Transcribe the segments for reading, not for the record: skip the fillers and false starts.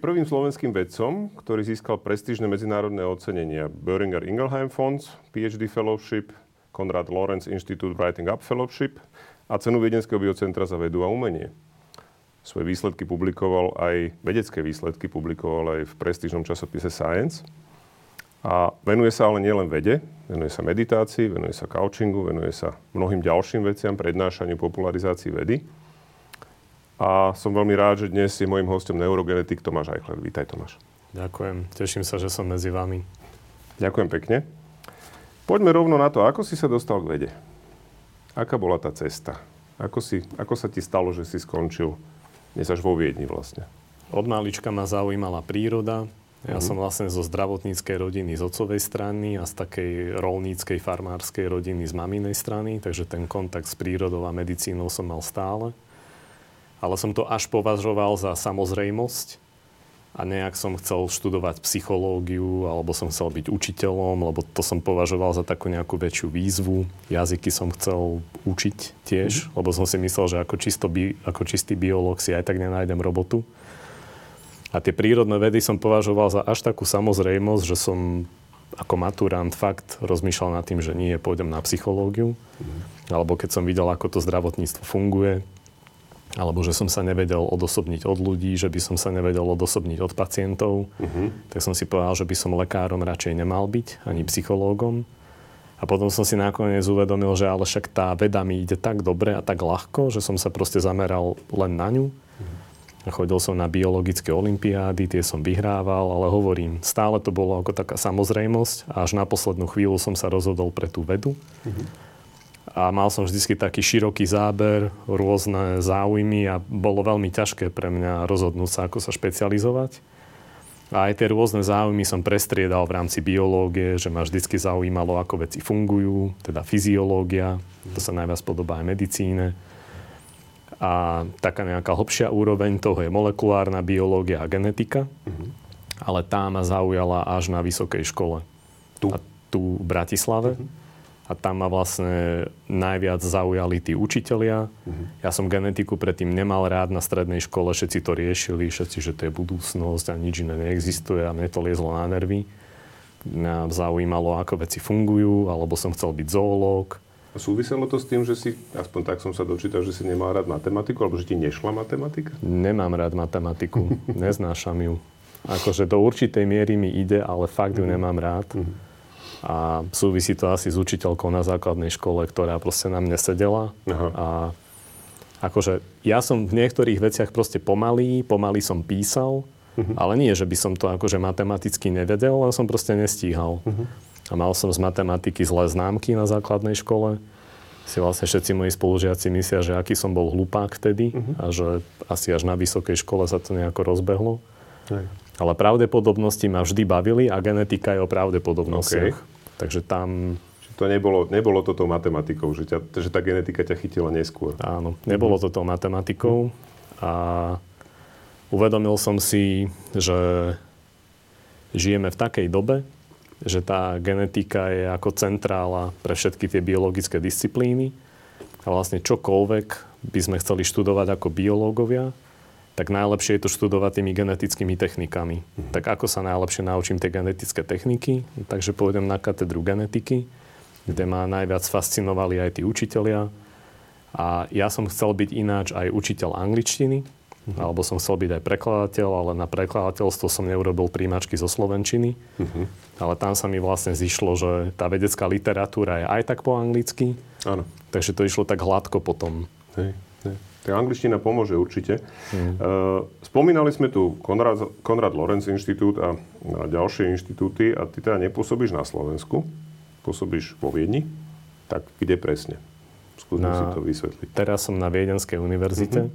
Je prvým slovenským vedcom, ktorý získal prestížne medzinárodné ocenenia Böhringer Ingelheim Fonds, PhD Fellowship, Konrad Lorenz Institute Writing Up Fellowship a cenu Viedenského biocentra za vedu a umenie. Svoje výsledky publikoval aj, vedecké výsledky publikoval v prestížnom časopise Science. A venuje sa ale nielen vede, venuje sa meditácii, venuje sa coachingu, venuje sa mnohým ďalším veciam, prednášaniu, popularizácii vedy. A som veľmi rád, že dnes je môjim hosťom neurogenetik Tomáš Aichler. Vítaj, Tomáš. Ďakujem. Teším sa, že som medzi vami. Ďakujem pekne. Poďme rovno na to, ako si sa dostal k vede. Aká bola tá cesta? Ako sa ti stalo, že si skončil dnes až vo Viedni vlastne? Od malička ma zaujímala príroda. Ja som vlastne zo zdravotníckej rodiny z otcovej strany a z takej rolníckej, farmárskej rodiny z maminej strany. Takže ten kontakt s prírodou a medicínou som mal stále. Ale som to až považoval za samozrejmosť a nejak som chcel študovať psychológiu alebo som chcel byť učiteľom, lebo to som považoval za takú nejakú väčšiu výzvu. Jazyky som chcel učiť tiež, lebo som si myslel, že ako čistý biológ si aj tak nenájdem robotu. A tie prírodné vedy som považoval za až takú samozrejmosť, že som ako maturant fakt rozmýšľal nad tým, že nie, pôjdem na psychológiu. Alebo keď som videl, ako to zdravotníctvo funguje, alebo že som sa nevedel odosobniť od ľudí, že by som sa nevedel odosobniť od pacientov, tak som si povedal, že by som lekárom radšej nemal byť, ani psychológom. A potom som si nakoniec uvedomil, že ale však tá veda mi ide tak dobre a tak ľahko, že som sa proste zameral len na ňu. Chodil som na biologické olympiády, tie som vyhrával, ale hovorím, stále to bolo ako taká samozrejmosť a až na poslednú chvíľu som sa rozhodol pre tú vedu. A mal som vždycky taký široký záber, rôzne záujmy a bolo veľmi ťažké pre mňa rozhodnúť sa, ako sa špecializovať. A aj tie rôzne záujmy som prestriedal v rámci biológie, že ma vždycky zaujímalo, ako veci fungujú, teda fyziológia, to sa najviac podobá aj medicíne. A taká nejaká hlbšia úroveň toho je molekulárna biológia a genetika, ale tá ma zaujala až na vysokej škole. Tu v Bratislave. A tam ma vlastne najviac zaujali tí učitelia. Ja som genetiku predtým nemal rád, na strednej škole všetci to riešili, všetci, že to je budúcnosť a nič iné neexistuje a mne to liezlo na nervy. Mňa zaujímalo, ako veci fungujú, alebo som chcel byť zoológ. A súviselo to s tým, že si, aspoň tak som sa dočítal, že si nemal rád matematiku, alebo že ti nešla matematika? Nemám rád matematiku, neznášam ju. Akože do určitej miery mi ide, ale fakt ju nemám rád. A súvisí to asi s učiteľkou na základnej škole, ktorá proste na mne sedela. A akože ja som v niektorých veciach proste pomaly som písal, ale nie, že by som to akože matematicky nevedel, ale som proste nestíhal. A mal som z matematiky zlé známky na základnej škole. Si vlastne všetci moji spolužiaci myslia, že aký som bol hlupák vtedy a že asi až na vysokej škole sa to nejako rozbehlo. Ale pravdepodobnosti ma vždy bavili a genetika je o pravdepodobnostiach. Takže tam... To nebolo to tou matematikou, že tá genetika ťa chytila neskôr. Áno, nebolo to tou matematikou. A uvedomil som si, že žijeme v takej dobe, že tá genetika je ako centrála pre všetky tie biologické disciplíny. A vlastne čokoľvek by sme chceli študovať ako biológovia, tak najlepšie je to študovať tými genetickými technikami. Tak ako sa najlepšie naučím tie genetické techniky? Takže pôjdem na katedru genetiky, kde ma najviac fascinovali aj tí učitelia. A ja som chcel byť ináč aj učiteľ angličtiny, alebo som chcel byť aj prekladateľ, ale na prekladateľstvo som neurobil príjmačky zo slovenčiny. Ale tam sa mi vlastne zišlo, že tá vedecká literatúra je aj tak po anglicky. Áno. Takže to išlo tak hladko potom. Tak angličtina pomôže určite. Spomínali sme tu Konrad Lorenz Institute a ďalšie inštitúty a ty teda nepôsobíš na Slovensku, pôsobíš vo Viedni. Tak kde presne? Skúsme si to vysvetliť. Teraz som na Viedenskej univerzite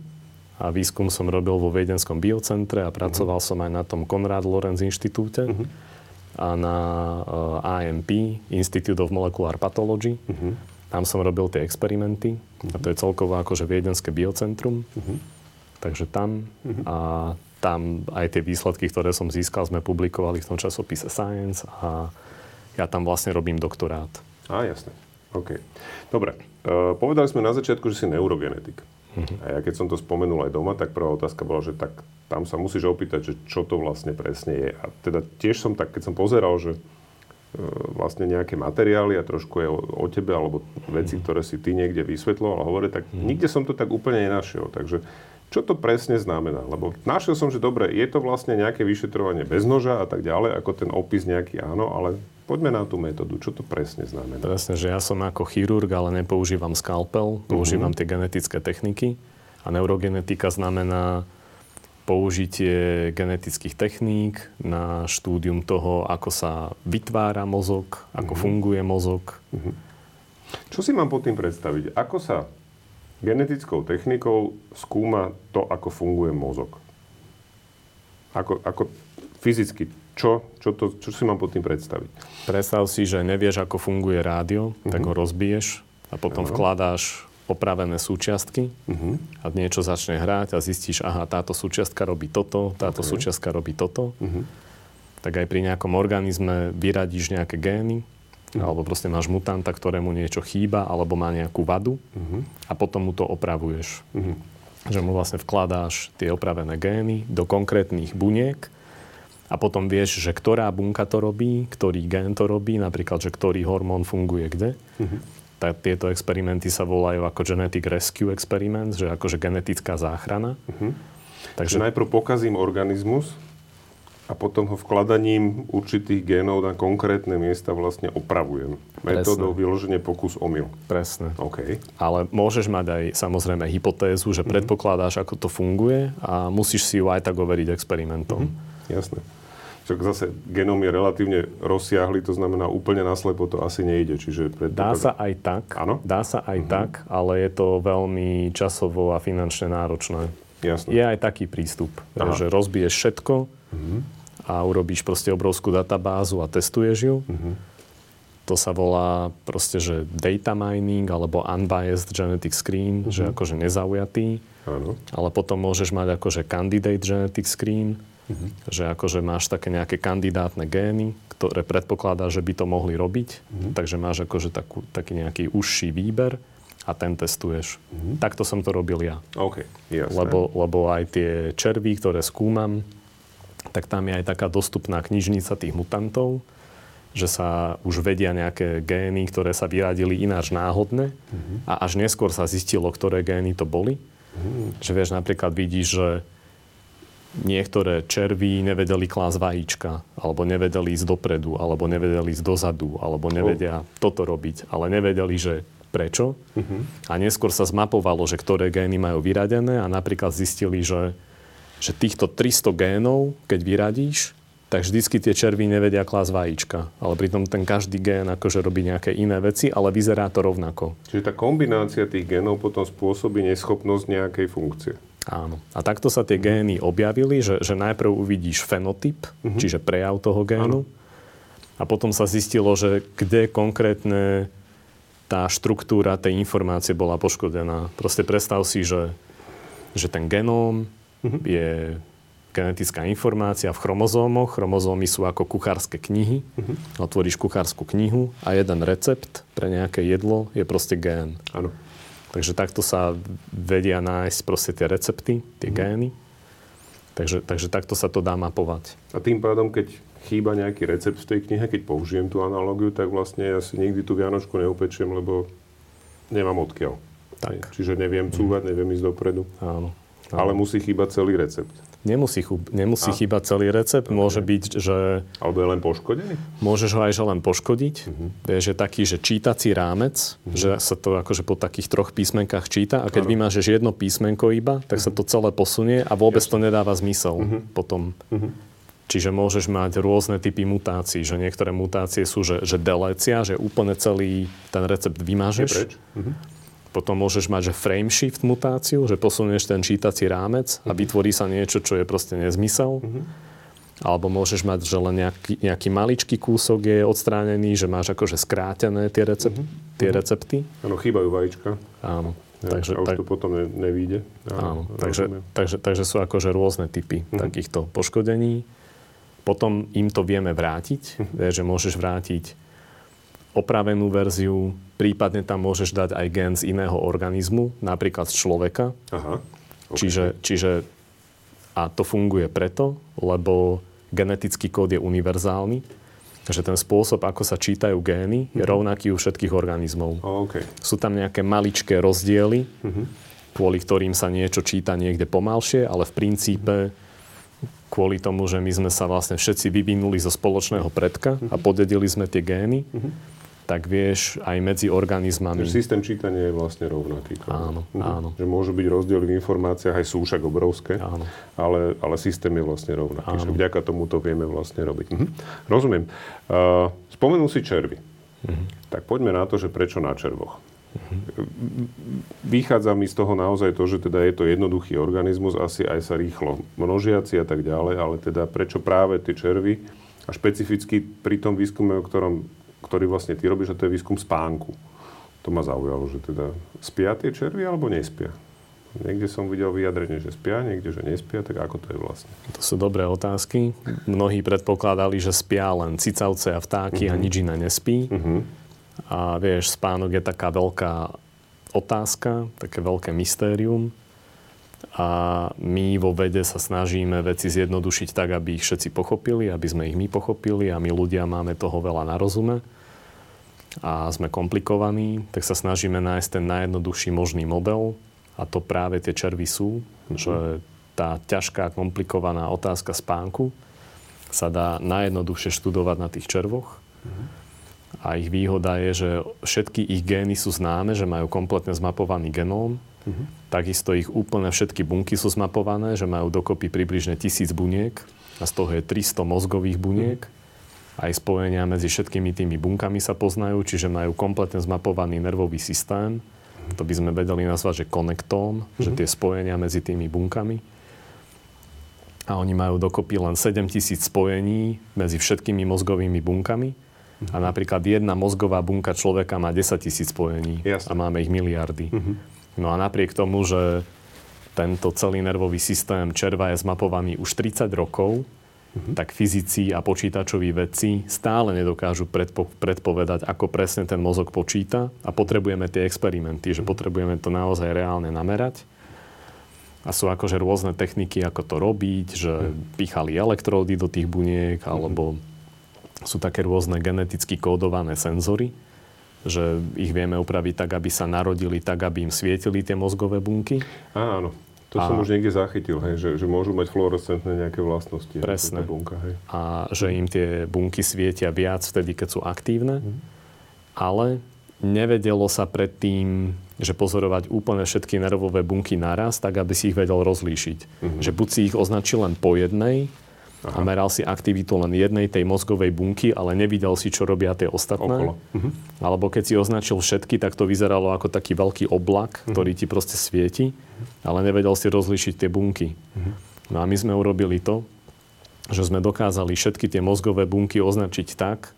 a výskum som robil vo Viedenskom biocentre a pracoval som aj na tom Konrad Lorenz Inštitúte a na IMP, Institute of Molecular Pathology. Tam som robil tie experimenty a to je celkovo akože Viedenské biocentrum. Takže tam a tam aj tie výsledky, ktoré som získal, sme publikovali v tom časopise Science a ja tam vlastne robím doktorát. Jasne. OK. Dobre. Povedali sme na začiatku, že si neurogenetik. A ja keď som to spomenul aj doma, tak prvá otázka bola, že tak tam sa musíš opýtať, že čo to vlastne presne je. A teda tiež som tak, keď som pozeral, že vlastne nejaké materiály a trošku je o tebe, alebo veci, ktoré si ty niekde vysvetloval a hovoril, tak nikde som to tak úplne nenašiel. Takže čo to presne znamená? Lebo našiel som, že dobre, je to vlastne nejaké vyšetrovanie bez noža a tak ďalej, ako ten opis nejaký áno, ale poďme na tú metódu, čo to presne znamená. Presne, že ja som ako chirurg, ale nepoužívam skalpel, používam tie genetické techniky a neurogenetika znamená použitie genetických techník na štúdium toho, ako sa vytvára mozog, ako funguje mozog. Čo si mám pod tým predstaviť? Ako sa genetickou technikou skúma to, ako funguje mozog? Ako fyzicky, čo si mám pod tým predstaviť? Predstav si, že nevieš, ako funguje rádio, tak ho rozbiješ a potom vkladáš opravené súčiastky a niečo začne hrať a zistíš, aha, táto súčiastka robí toto, táto súčiastka robí toto. Tak aj pri nejakom organizme vyradíš nejaké gény alebo proste máš mutanta, ktorému niečo chýba alebo má nejakú vadu a potom mu to opravuješ. Že mu vlastne vkladáš tie opravené gény do konkrétnych buniek a potom vieš, že ktorá bunka to robí, ktorý gén to robí, napríklad, že ktorý hormón funguje kde. Tieto experimenty sa volajú ako genetic rescue experiment, že akože genetická záchrana. Takže najprv pokazím organizmus a potom ho vkladaním určitých génov na konkrétne miesta vlastne opravujem. Metódou vyloženie pokus omyl. Presne. Okay. Ale môžeš mať aj samozrejme hypotézu, že predpokladáš, ako to funguje a musíš si ju aj tak overiť experimentom. Jasné. Čo zase genom je relatívne rozsiahly, to znamená úplne naslepo to asi nejde. Čiže dá sa aj tak, áno? Dá sa aj tak, ale je to veľmi časovo a finančne náročné. Jasné. Je aj taký prístup, že rozbiješ všetko a urobíš proste obrovskú databázu a testuješ ju. To sa volá proste, že data mining alebo unbiased genetic screen, že akože nezaujatý. Áno. Ale potom môžeš mať akože candidate genetic screen, že akože máš také nejaké kandidátne gény, ktoré predpokladá, že by to mohli robiť, takže máš akože taký nejaký užší výber a ten testuješ. Takto som to robil ja. Okay. Lebo aj tie červy, ktoré skúmam, tak tam je aj taká dostupná knižnica tých mutantov, že sa už vedia nejaké gény, ktoré sa vyradili ináč náhodne a až neskôr sa zistilo, ktoré gény to boli. Že vieš, napríklad vidíš, že niektoré červy nevedeli klásť vajíčka, alebo nevedeli ísť dopredu, alebo nevedeli ísť dozadu, alebo nevedia toto robiť, ale nevedeli, že prečo. A neskôr sa zmapovalo, že ktoré gény majú vyradené a napríklad zistili, že týchto 300 génov, keď vyradíš, tak vždycky tie červy nevedia klásť vajíčka. Ale pritom ten každý gén akože robí nejaké iné veci, ale vyzerá to rovnako. Čiže tá kombinácia tých génov potom spôsobí neschopnosť nejakej funkcie. Áno. A takto sa tie gény objavili, že najprv uvidíš fenotyp, čiže prejav toho génu. Áno. A potom sa zistilo, že kde konkrétne tá štruktúra tej informácie bola poškodená. Proste predstav si, že ten genóm je genetická informácia v chromozómoch. Chromozómy sú ako kuchárske knihy. Otvoríš kuchársku knihu a jeden recept pre nejaké jedlo je proste gén. Áno. Takže takto sa vedia nájsť proste tie recepty, tie gény. Takže takto sa to dá mapovať. A tým pádom, keď chýba nejaký recept v tej knihe, keď použijem tú analógiu, tak vlastne ja si nikdy tú Vianočku neupečiem, lebo nemám odkiaľ. Tak. Čiže neviem cúvať, neviem ísť dopredu. Áno. Ale musí chýbať celý recept. Nemusí chýbať celý recept. Môže byť, že... Alebo je len poškodený? Môžeš ho aj, že len poškodiť. Vieš, je taký, že čítací rámec, že sa to akože po takých 3 písmenkách číta a keď vymážeš jedno písmenko iba, tak sa to celé posunie a vôbec to nedáva zmysel potom. Čiže môžeš mať rôzne typy mutácií, že niektoré mutácie sú, že delécia, že úplne celý ten recept vymážeš. Potom môžeš mať, že frameshift mutáciu, že posunieš ten čítací rámec a vytvorí sa niečo, čo je proste nezmysel. Alebo môžeš mať, že len nejaký maličký kúsok je odstránený, že máš akože skrátené tie recepty. Áno, chýbajú vajíčka. Áno. Ja, takže, a už to potom nevyjde. Áno. Takže sú akože rôzne typy takýchto poškodení. Potom im to vieme vrátiť. Vieš, že môžeš vrátiť opravenú verziu, prípadne tam môžeš dať aj gén z iného organizmu, napríklad z človeka. Aha, okay. Čiže A to funguje preto, lebo genetický kód je univerzálny, že ten spôsob, ako sa čítajú gény, je rovnaký u všetkých organizmov. Okay. Sú tam nejaké maličké rozdiely, kvôli ktorým sa niečo číta niekde pomalšie, ale v princípe kvôli tomu, že my sme sa vlastne všetci vyvinuli zo spoločného predka a podedili sme tie gény, tak vieš, aj medzi organizmami... Takže systém čítania je vlastne rovnaký. Áno, áno. Že môžu byť rozdiely v informáciách, aj sú však obrovské, áno. Ale systém je vlastne rovnaký. Áno. Že vďaka tomu to vieme vlastne robiť. Rozumiem. Spomenul si červy. Tak poďme na to, že prečo na červoch. Vychádza mi z toho naozaj to, že teda je to jednoduchý organizmus, asi aj sa rýchlo množiaci a tak ďalej, ale teda prečo práve tie červy a špecificky pri tom výskume, o ktorom ktorý vlastne ty robíš, a to je výskum spánku. To ma zaujalo, že teda spia tie červy, alebo nespia? Niekde som videl vyjadrenie, že spia, niekde, že nespia, tak ako to je vlastne? To sú dobré otázky. Mnohí predpokladali, že spia len cicavce a vtáky a nič iné nespí. A vieš, spánok je taká veľká otázka, také veľké mystérium. A my vo vede sa snažíme veci zjednodušiť tak, aby ich všetci pochopili, aby sme ich my pochopili a my ľudia máme toho veľa na rozume a sme komplikovaní, tak sa snažíme nájsť ten najjednoduchší možný model a to práve tie červy sú, že tá ťažká, komplikovaná otázka spánku sa dá najjednoduchšie študovať na tých červoch a ich výhoda je, že všetky ich gény sú známe, že majú kompletne zmapovaný genóm. Takisto ich úplne všetky bunky sú zmapované, že majú dokopy približne 1000 buniek a z toho je 300 mozgových buniek. Aj spojenia medzi všetkými tými bunkami sa poznajú, čiže majú kompletne zmapovaný nervový systém. To by sme vedeli nazvať, že konektóm, že tie spojenia medzi tými bunkami. A oni majú dokopy len 7000 spojení medzi všetkými mozgovými bunkami. A napríklad jedna mozgová bunka človeka má 10 000 spojení. Jasne. A máme ich miliardy. No a napriek tomu, že tento celý nervový systém červa je zmapovaný už 30 rokov, tak fyzici a počítačoví vedci stále nedokážu predpovedať, ako presne ten mozog počíta a potrebujeme tie experimenty, že potrebujeme to naozaj reálne namerať. A sú akože rôzne techniky, ako to robiť, že píchali elektródy do tých buniek, alebo sú také rôzne geneticky kódované senzory, že ich vieme upraviť tak, aby sa narodili, tak, aby im svietili tie mozgové bunky. Áno, to som už niekde zachytil, hej, že môžu mať fluorescentné nejaké vlastnosti. Presne. Bunka, hej. A že im tie bunky svietia viac vtedy, keď sú aktívne. Ale nevedelo sa predtým, že pozorovať úplne všetky nervové bunky naraz, tak, aby si ich vedel rozlíšiť. Že buď si ich označil len po jednej, a meral si aktivitu len jednej tej mozgovej bunky, ale nevidel si, čo robia tie ostatné. Alebo keď si označil všetky, tak to vyzeralo ako taký veľký oblak, ktorý ti proste svieti, ale nevedel si rozlíšiť tie bunky. No a my sme urobili to, že sme dokázali všetky tie mozgové bunky označiť tak,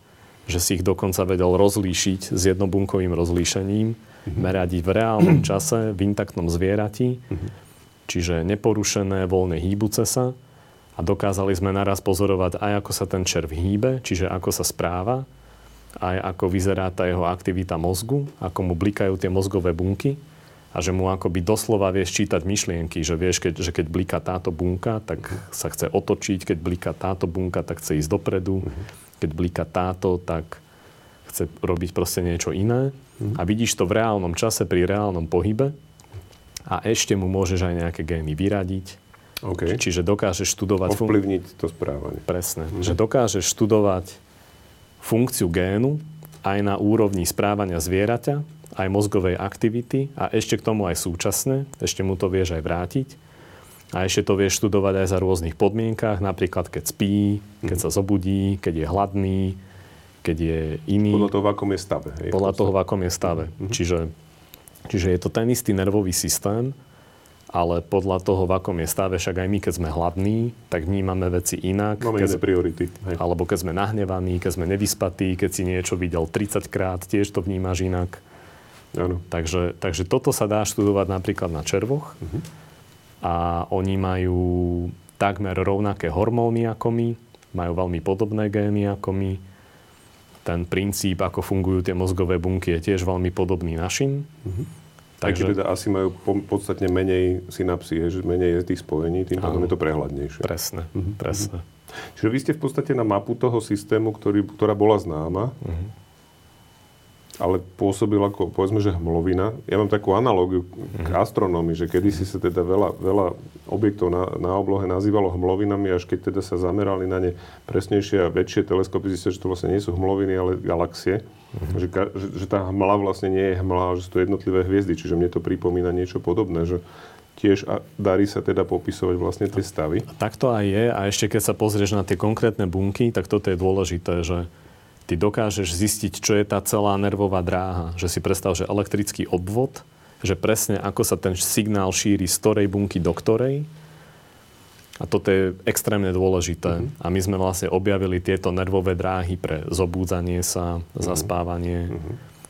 že si ich dokonca vedel rozlíšiť s jednobunkovým rozlíšením, merať ich v reálnom čase, v intaktnom zvierati, čiže neporušené, voľne hýbuce sa. A dokázali sme naraz pozorovať aj ako sa ten červ hýbe, čiže ako sa správa, aj ako vyzerá tá jeho aktivita mozgu, ako mu blikajú tie mozgové bunky a že mu akoby doslova vieš čítať myšlienky, že vieš, že keď bliká táto bunka, tak sa chce otočiť, keď bliká táto bunka, tak chce ísť dopredu, keď bliká táto, tak chce robiť proste niečo iné. A vidíš to v reálnom čase, pri reálnom pohybe a ešte mu môžeš aj nejaké gény vyradiť. Okay. Čiže dokážeš študovať... Ovplyvniť to správanie. Presne. Že dokážeš študovať funkciu génu aj na úrovni správania zvieraťa, aj mozgovej aktivity a ešte k tomu aj súčasne. Ešte mu to vieš aj vrátiť. A ešte to vieš študovať aj za rôznych podmienkách. Napríklad keď spí, keď sa zobudí, keď je hladný, keď je iný. Podľa toho, v akom je stave. Hej? Podľa toho, v akom je stave. Čiže je to ten istý nervový systém, ale podľa toho, v akom je stave, však aj my, keď sme hladní, tak vnímame veci inak. Máme iné priority. Hej. Alebo keď sme nahnevaní, keď sme nevyspatí, keď si niečo videl 30 krát, tiež to vnímaš inak. Áno. Takže toto sa dá študovať napríklad na červoch. A oni majú takmer rovnaké hormóny ako my, majú veľmi podobné gény ako my. Ten princíp, ako fungujú tie mozgové bunky, je tiež veľmi podobný našim. Takže teda asi majú podstatne menej synapsí, že menej je tých spojení, tým pádom je to prehľadnejšie. Presne, presne. Čiže vy ste v podstate na mapu toho systému, ktorá bola známa, ale pôsobil ako, povedzme, že hmlovina. Ja mám takú analógiu k astronómii, že kedysi sa teda veľa objektov na oblohe nazývalo hmlovinami, až keď teda sa zamerali na ne presnejšie a väčšie teleskopy, zistili, že to vlastne nie sú hmloviny, ale galaxie. Že tá hmla vlastne nie je hmla, že sú to jednotlivé hviezdy. Čiže mne to pripomína niečo podobné, že tiež darí sa teda popisovať vlastne tie stavy. A tak to aj je. A ešte keď sa pozrieš na tie konkrétne bunky, tak toto je dôležité, že ty dokážeš zistiť, čo je tá celá nervová dráha. Že si predstav, že elektrický obvod, že presne ako sa ten signál šíri z ktorej bunky do ktorej. A toto je extrémne dôležité. A my sme vlastne objavili tieto nervové dráhy pre zobúdzanie sa, zaspávanie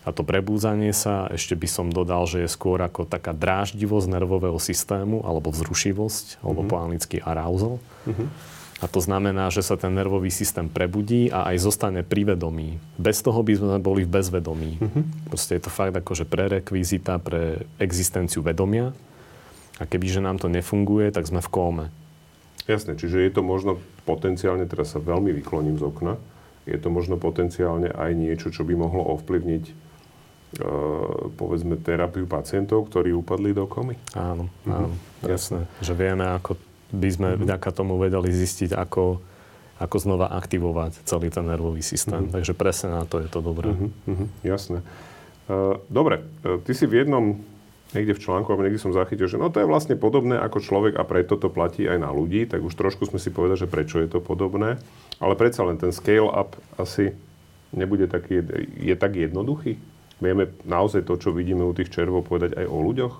a to prebúdzanie sa. Ešte by som dodal, že je skôr ako taká dráždivosť nervového systému alebo vzrušivosť, alebo po anglicky arousal. A to znamená, že sa ten nervový systém prebudí a aj zostane pri vedomí. Bez toho by sme boli v bezvedomí. Proste je to fakt akože prerekvizita pre existenciu vedomia. A kebyže nám to nefunguje, tak sme v kóme. Jasné, čiže je to možno potenciálne, teraz sa veľmi vykloním z okna, je to možno potenciálne aj niečo, čo by mohlo ovplyvniť povedzme terapiu pacientov, ktorí upadli do komy? Áno, áno. Jasné. Že vieme, ako by sme vďaka tomu vedeli zistiť, ako znova aktivovať celý ten nervový systém. Takže presne na to je to dobré. Jasné. Dobre, ty si v jednom niekde v článku, alebo niekde som zachytil, že no to je vlastne podobné ako človek a preto to platí aj na ľudí, tak už trošku sme si povedali, že prečo je to podobné, ale predsa len ten scale-up asi nebude taký, je tak jednoduchý. Vieme naozaj to, čo vidíme u tých červov, povedať aj o ľuďoch.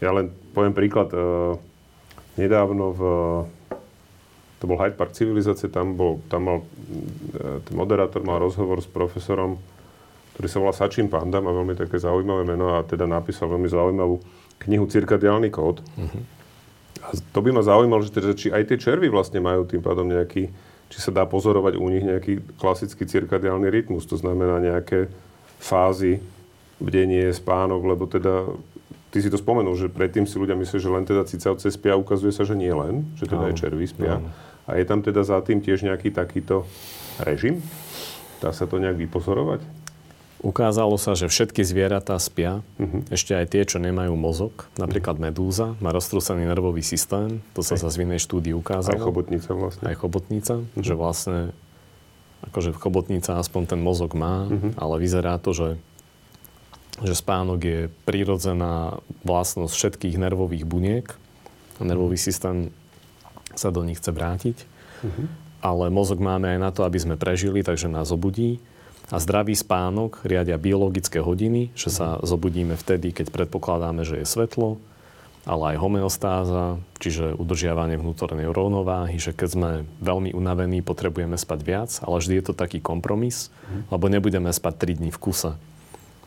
Ja len poviem príklad, nedávno to bol Hyde Park Civilizácie, ten moderátor mal rozhovor s profesorom, ktorý sa volá Sačín Panda, má veľmi také zaujímavé meno a teda napísal veľmi zaujímavú knihu Cirkadiálny kód. A to by ma zaujímalo, že teda, či aj tie červy vlastne majú tým pádom nejaký, či sa dá pozorovať u nich nejaký klasický cirkadiálny rytmus, to znamená nejaké fázy, bdenie, spánok, lebo teda, ty si to spomenul, že predtým si ľudia mysleli, že len teda cicavce spia, ukazuje sa, že nie len, že teda aj červy spia. A je tam teda za tým tiež nejaký takýto režim? Dá sa to nejak vypozorovať? Ukázalo sa, že všetky zvieratá spia, ešte aj tie, čo nemajú mozog. Napríklad medúza má roztrúsený nervový systém, to sa zase v inej štúdii ukázalo. Aj chobotnica vlastne. Aj chobotnica, že vlastne, akože chobotnica aspoň ten mozog má, ale vyzerá to, že spánok je prírodzená vlastnosť všetkých nervových buniek. Nervový systém sa do nich chce vrátiť, ale mozog máme aj na to, aby sme prežili, takže nás obudí. A zdravý spánok riadia biologické hodiny, že sa zobudíme vtedy, keď predpokladáme, že je svetlo, ale aj homeostáza, čiže udržiavanie vnútornej rovnováhy, že keď sme veľmi unavení, potrebujeme spať viac, ale vždy je to taký kompromis, lebo nebudeme spať 3 dní v kuse.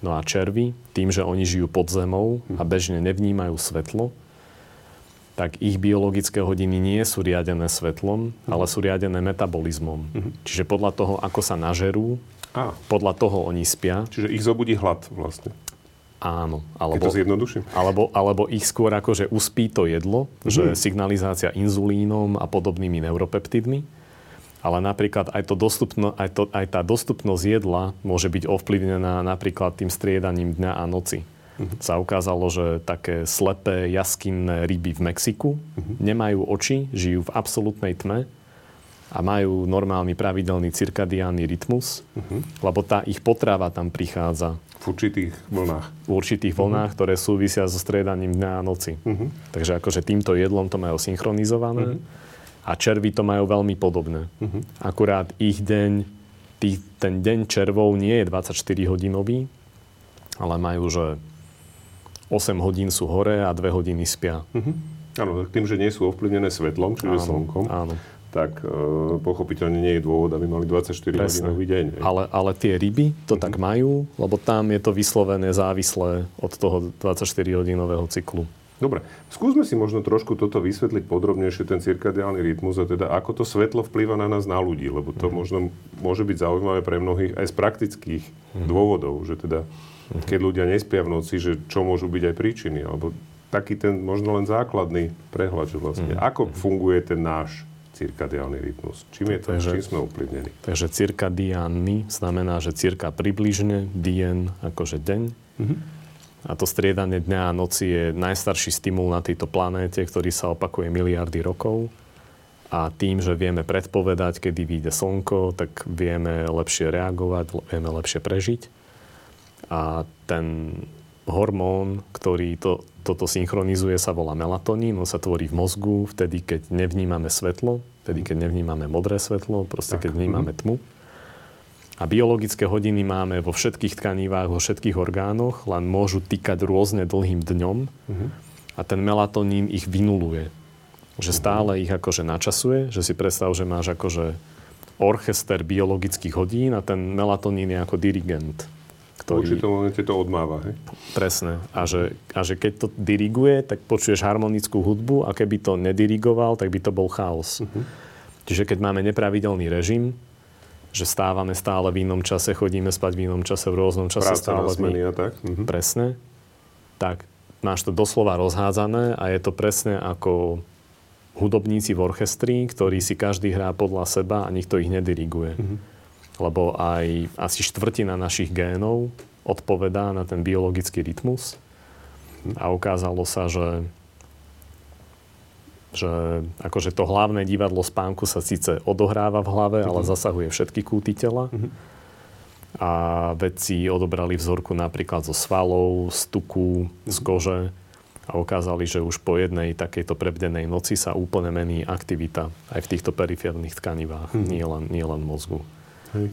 No a červy, tým, že oni žijú pod zemou a bežne nevnímajú svetlo, tak ich biologické hodiny nie sú riadené svetlom, ale sú riadené metabolizmom. Čiže podľa toho, ako sa nažerú, podľa toho oni spia. Čiže ich zobudí hlad vlastne. Áno. Alebo, keď to zjednoduším. Alebo ich skôr akože uspí to jedlo, že signalizácia inzulínom a podobnými neuropeptidmi. Ale napríklad aj tá dostupnosť jedla môže byť ovplyvnená napríklad tým striedaním dňa a noci. Sa ukázalo, že také slepé jaskinné ryby v Mexiku nemajú oči, žijú v absolútnej tme a majú normálny pravidelný cirkadiánny rytmus, lebo tá ich potrava tam prichádza. V určitých vlnách. V určitých vlnách, ktoré súvisia so striedaním dňa a noci. Takže akože týmto jedlom to majú synchronizované a červy to majú veľmi podobné. Akurát ten deň červov nie je 24-hodinový, ale majú, že 8 hodín sú hore a 2 hodiny spia. Áno, tým, že nie sú ovplyvnené svetlom, čiže slnkom, tak pochopiteľne nie je dôvod, aby mali 24-hodinový deň. Ale tie ryby to tak majú, lebo tam je to vyslovené závislé od toho 24-hodinového cyklu. Dobre, skúsme si možno trošku toto vysvetliť podrobnejšie, ten cirkadiálny rytmus a teda ako to svetlo vplýva na nás, na ľudí, lebo to možno môže byť zaujímavé pre mnohých aj z praktických dôvodov, že teda keď ľudia nespia v noci, že čo môžu byť aj príčiny, alebo taký ten možno len základný prehľad, že vlastne ako funguje ten náš cirkadiálny rytmus. Čím je to, čím sme ovplyvnení? Takže cirkadiánny znamená, že cirka približne, dien akože deň. A to striedanie dňa a noci je najstarší stimul na tejto planéte, ktorý sa opakuje miliardy rokov. A tým, že vieme predpovedať, kedy vyjde slnko, tak vieme lepšie reagovať, vieme lepšie prežiť. A ten hormón, ktorý toto synchronizuje, sa volá melatonín. On sa tvorí v mozgu vtedy, keď nevnímame svetlo, vtedy, keď nevnímame modré svetlo, proste keď vnímame tmu. A biologické hodiny máme vo všetkých tkanivách, vo všetkých orgánoch, len môžu tykať rôzne dlhým dňom. A ten melatonín ich vynuluje. Že stále ich akože načasuje, že si predstav, že máš akože orchester biologických hodín a ten melatonín je ako dirigent. V určitom momente to odmáva, hej? Presne. A že keď to diriguje, tak počuješ harmonickú hudbu a keby to nedirigoval, tak by to bol chaos. Čiže keď máme nepravidelný režim, že stávame stále v inom čase, chodíme spať v inom čase, v rôznom čase stále zmenia, tak? Presne. Tak máš to doslova rozhádzané a je to presne ako hudobníci v orchestri, ktorí si každý hrá podľa seba a nikto ich nediriguje. Lebo aj asi štvrtina našich génov odpovedá na ten biologický rytmus. A ukázalo sa, že akože to hlavné divadlo spánku sa síce odohráva v hlave, ale zasahuje všetky kúty tela. A vedci odobrali vzorku napríklad zo svalov, z tuku, z kože a ukázali, že už po jednej takejto prebdenej noci sa úplne mení aktivita aj v týchto periférnych tkanivách, nie len mozgu. Hej.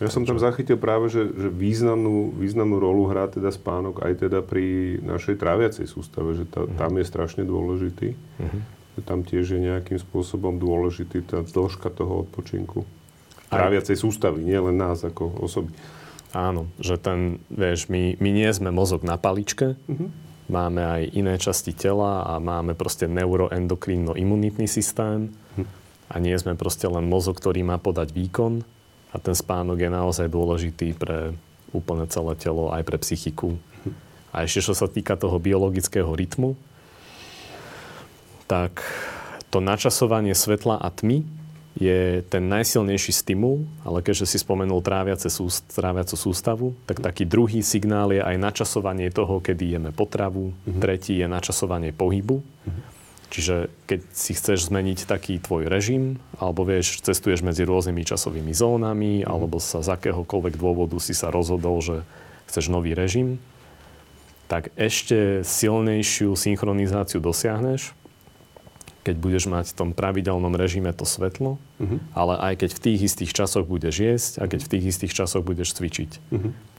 Ja som tam zachytil práve, že významnú rolu hrá teda spánok aj teda pri našej tráviacej sústave, že tam je strašne dôležitý. Tam tiež je nejakým spôsobom dôležitý tá dĺžka toho odpočinku. Tráviacej sústavy, nie len nás ako osoby. Áno, že ten, vieš, my nie sme mozog na paličke, máme aj iné časti tela a máme proste neuroendokrínno-imunitný systém a nie sme proste len mozog, ktorý má podať výkon a ten spánok je naozaj dôležitý pre úplne celé telo, aj pre psychiku. A ešte, čo sa týka toho biologického rytmu, tak to načasovanie svetla a tmy je ten najsilnejší stimul, ale keďže si spomenul tráviacu sústavu, tak taký druhý signál je aj načasovanie toho, kedy jeme potravu, tretí je načasovanie pohybu. Čiže keď si chceš zmeniť taký tvoj režim, alebo vieš, cestuješ medzi rôznymi časovými zónami, alebo sa z akéhokoľvek dôvodu si sa rozhodol, že chceš nový režim, tak ešte silnejšiu synchronizáciu dosiahneš, keď budeš mať v tom pravidelnom režime to svetlo, ale aj keď v tých istých časoch budeš jesť a keď v tých istých časoch budeš cvičiť.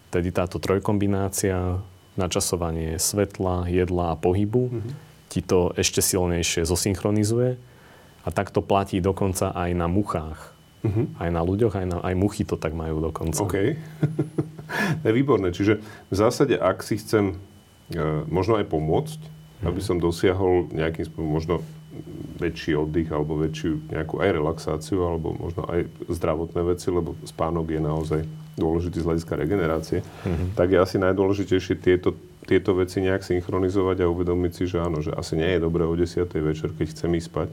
Tedy táto trojkombinácia, načasovanie svetla, jedla a pohybu, ti to ešte silnejšie zosynchronizuje a tak to platí dokonca aj na muchách. Aj na ľuďoch, aj muchy to tak majú dokonca. OK. To je výborné. Čiže v zásade, ak si chcem možno aj pomôcť, aby som dosiahol nejakým spôsobom možno väčší oddych alebo väčšiu nejakú aj relaxáciu alebo možno aj zdravotné veci, lebo spánok je naozaj dôležitý z hľadiska regenerácie, tak je asi najdôležitejšie tieto veci nejak synchronizovať a uvedomiť si, že áno, že asi nie je dobré o 10:00 večer, keď chcem ísť spať,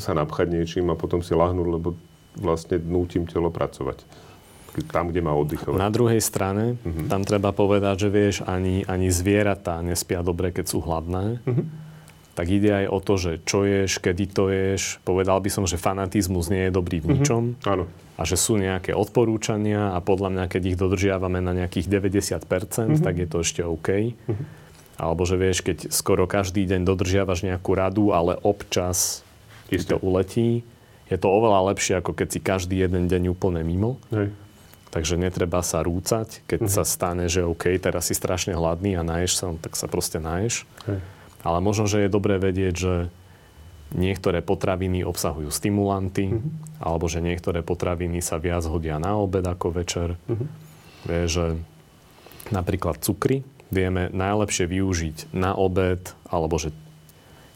sa napchať niečím a potom si lahnúť, lebo vlastne nútim telo pracovať tam, kde má oddychovať. Na druhej strane, tam treba povedať, že vieš, ani zvieratá nespia dobre, keď sú hladné. Tak ide aj o to, že čo ješ, kedy to ješ. Povedal by som, že fanatizmus nie je dobrý v ničom. Áno. A že sú nejaké odporúčania a podľa mňa, keď ich dodržiavame na nejakých 90%, tak je to ešte OK. Alebo že vieš, keď skoro každý deň dodržiavaš nejakú radu, ale občas ti to uletí, je to oveľa lepšie, ako keď si každý jeden deň úplne mimo. Hej. Takže netreba sa rúcať, keď sa stane, že OK, teraz si strašne hladný a naješ sa, tak sa proste naješ. Hej. Ale možno, že je dobré vedieť, že niektoré potraviny obsahujú stimulanty, alebo že niektoré potraviny sa viac hodia na obed ako večer. Vieš, že napríklad cukry vieme najlepšie využiť na obed, alebo že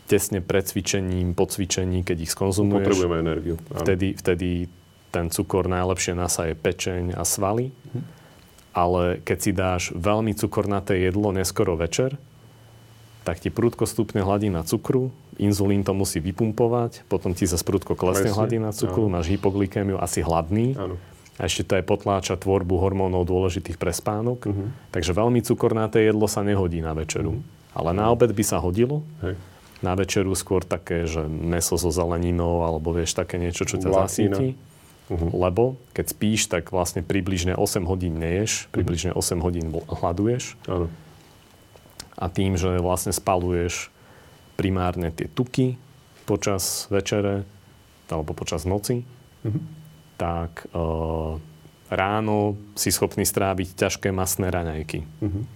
tesne pred cvičením, po cvičení, keď ich skonzumuješ. Potrebujeme energiu. Vtedy ten cukor najlepšie nasaje pečeň a svaly. Ale keď si dáš veľmi cukornaté jedlo neskoro večer, tak ti prudko stúpne hladina cukru, inzulín to musí vypumpovať, potom ti zase prudko klesne hladina cukru, áno. Máš hypoglykémiu, asi hladný. Áno. A ešte to aj potláča tvorbu hormónov dôležitých pre spánok. Uh-huh. Takže veľmi cukornaté jedlo sa nehodí na večeru. Uh-huh. Ale na obed by sa hodilo. Hej. Na večeru skôr také, že mäso so zeleninou, alebo vieš, také niečo, čo ťa zasytí. Uh-huh. Lebo keď spíš, tak vlastne približne 8 hodín neješ, približne 8 hodín hladuješ. Uh-huh. A tým, že vlastne spaluješ primárne tie tuky počas večere, alebo počas noci, uh-huh. tak ráno si schopný stráviť ťažké masné raňajky. Uh-huh.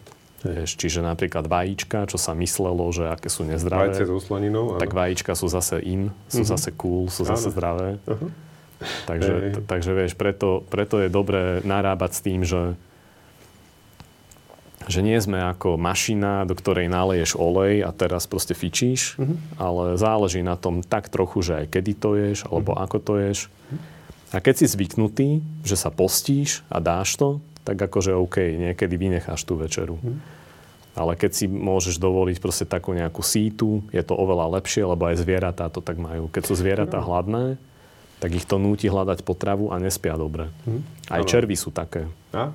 Čiže napríklad vajíčka, čo sa myslelo, že aké sú nezdravé. Vajce so slaninou, áno. Tak vajíčka sú zase sú zase cool, sú zase zdravé. Uh-huh. Takže vieš, preto je dobré narábať s tým, že nie sme ako mašina, do ktorej naleješ olej a teraz proste fičíš, uh-huh. ale záleží na tom tak trochu, že aj kedy to ješ, alebo uh-huh. ako to ješ. A keď si zvyknutý, že sa postíš a dáš to, tak akože OK, niekedy vynecháš tú večeru. Ale keď si môžeš dovoliť proste takú nejakú sítu, je to oveľa lepšie, lebo aj zvieratá to tak majú. Keď sú zvieratá hladné, tak ich to núti hľadať potravu a nespia dobre. Aj červy sú také.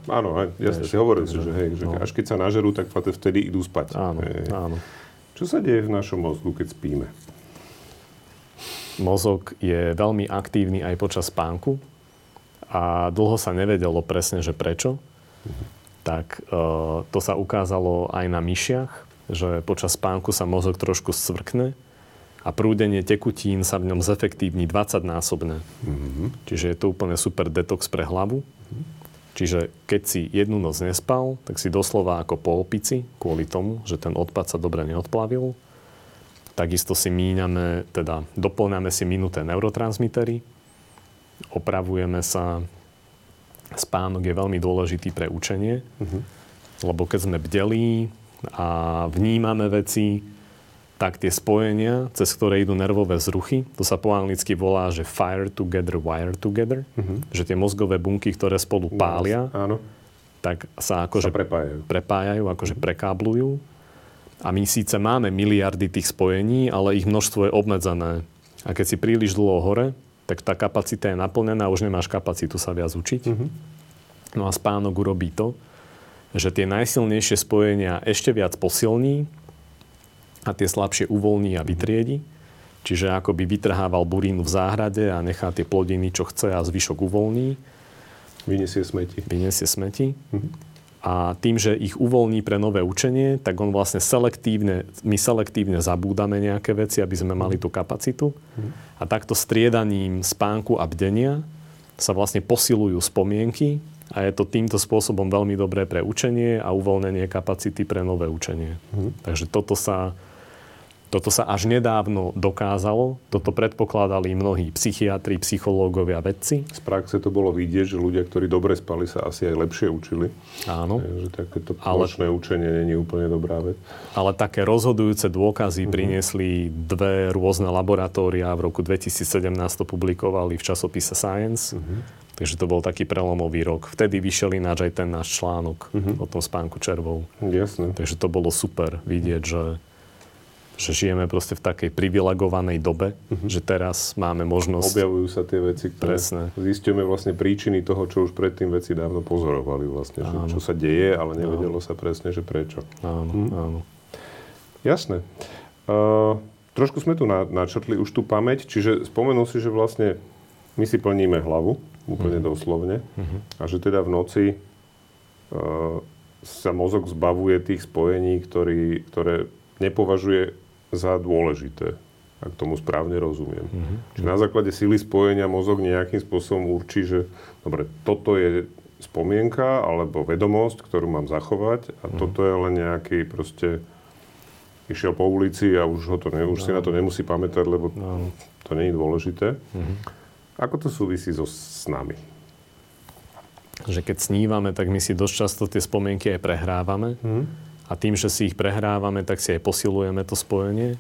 Áno, jasne, si hovoril, že až keď sa nažerú, tak vtedy idú spať. Áno. Čo sa deje v našom mozgu, keď spíme? Mozog je veľmi aktívny aj počas spánku a dlho sa nevedelo presne, že prečo. Tak to sa ukázalo aj na myšiach, že počas spánku sa mozog trošku scvrkne a prúdenie tekutín sa v ňom zefektívni 20-násobne. Čiže je to úplne super detox pre hlavu. Čiže keď si jednu noc nespal, tak si doslova ako po opici, kvôli tomu, že ten odpad sa dobre neodplavil. Takisto si dopĺňame si minuté neurotransmitery, opravujeme sa. Spánok je veľmi dôležitý pre učenie, lebo keď sme bdelí a vnímame veci, tak tie spojenia, cez ktoré idú nervové vzruchy, to sa po anglicky volá, že fire together, wire together, že tie mozgové bunky, ktoré spolu pália, tak sa akože prepájajú, akože prekáblujú. A my síce máme miliardy tých spojení, ale ich množstvo je obmedzené. A keď si príliš dlho hore, tak tá kapacita je naplnená a už nemáš kapacitu sa viac učiť. No a spánok urobí to, že tie najsilnejšie spojenia ešte viac posilní a tie slabšie uvoľní a vytriedi. Čiže akoby vytrhával burinu v záhrade a nechá tie plodiny, čo chce a zvyšok uvoľní. Vyniesie smeti. A tým, že ich uvoľní pre nové učenie, tak on vlastne my selektívne zabúdame nejaké veci, aby sme mali tú kapacitu. A takto striedaním spánku a bdenia sa vlastne posilujú spomienky a je to týmto spôsobom veľmi dobré pre učenie a uvoľnenie kapacity pre nové učenie. Takže toto sa až nedávno dokázalo. Toto predpokladali mnohí psychiatri, psychológovia, vedci. Z praxe to bolo vidieť, že ľudia, ktorí dobre spali, sa asi aj lepšie učili. Áno. Takže takéto nočné učenie nie je úplne dobrá vec. Ale také rozhodujúce dôkazy priniesli dve rôzne laboratória. V roku 2017 to publikovali v časopise Science. Takže to bol taký prelomový rok. Vtedy vyšiel ináč aj ten náš článok o tom spánku červov. Jasne. Takže to bolo super vidieť, že žijeme proste v takej privilegovanej dobe, že teraz máme možnosť... Objavujú sa tie veci, ktoré zistíme vlastne príčiny toho, čo už predtým veci dávno pozorovali vlastne, že, čo sa deje, ale nevedelo sa presne, že prečo. Áno. Jasné. Trošku sme tu načrtli už tú pamäť, čiže spomenul si, že vlastne my si plníme hlavu, úplne doslovne, a že teda v noci... sa mozog zbavuje tých spojení, ktoré nepovažuje za dôležité, ak tomu správne rozumiem. Čiže na základe sily spojenia mozog nejakým spôsobom určí, že dobre, toto je spomienka alebo vedomosť, ktorú mám zachovať a toto je len nejaký proste išiel po ulici a už ho to si na to nemusí pamätať, lebo to nie je dôležité. Ako to súvisí so snami? Že keď snívame, tak my si dosť často tie spomienky aj prehrávame. A tým, že si ich prehrávame, tak si aj posilujeme to spojenie.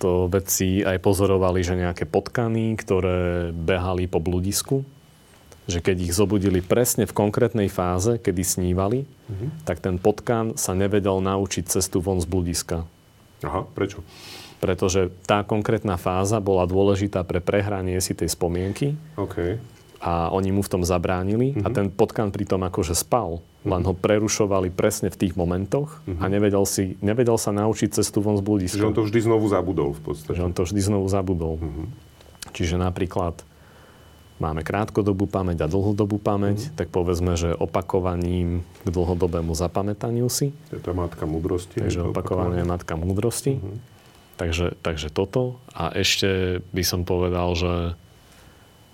To vedci aj pozorovali, že nejaké potkany, ktoré behali po bludisku, že keď ich zobudili presne v konkrétnej fáze, kedy snívali, tak ten potkan sa nevedel naučiť cestu von z bludiska. Aha, prečo? Pretože tá konkrétna fáza bola dôležitá pre prehranie si tej spomienky. OK. A oni mu v tom zabránili a ten potkan pritom akože spal. Len ho prerušovali presne v tých momentoch a nevedel sa naučiť cestu von z bludiska. Že on to vždy znovu zabudol v podstate. Čiže napríklad máme krátkodobú pamäť a dlhodobú pamäť, tak povedzme, že opakovaním k dlhodobému zapamätaniu si. Je to matka múdrosti. Takže opakovanie je matka múdrosti. Takže toto. A ešte by som povedal,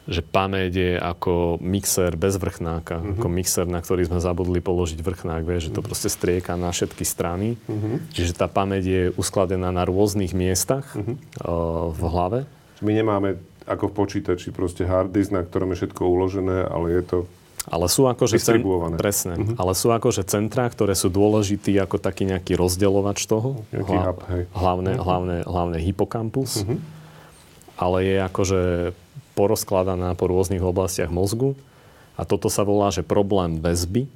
že pamäť je ako mixer bez vrchnáka. Ako mixer, na ktorý sme zabudli položiť vrchnák. Vieš, že to proste strieka na všetky strany. Čiže tá pamäť je uskladená na rôznych miestach v hlave. My nemáme ako v počítači proste hard disk, na ktorom je všetko uložené, ale je to distribuované. Presne. Ale sú akože centrá, ktoré sú dôležitý ako taký nejaký rozdeľovač toho. Hlavne hypokampus. Ale je akože porozkladaná po rôznych oblastiach mozgu. A toto sa volá, že problém väzby.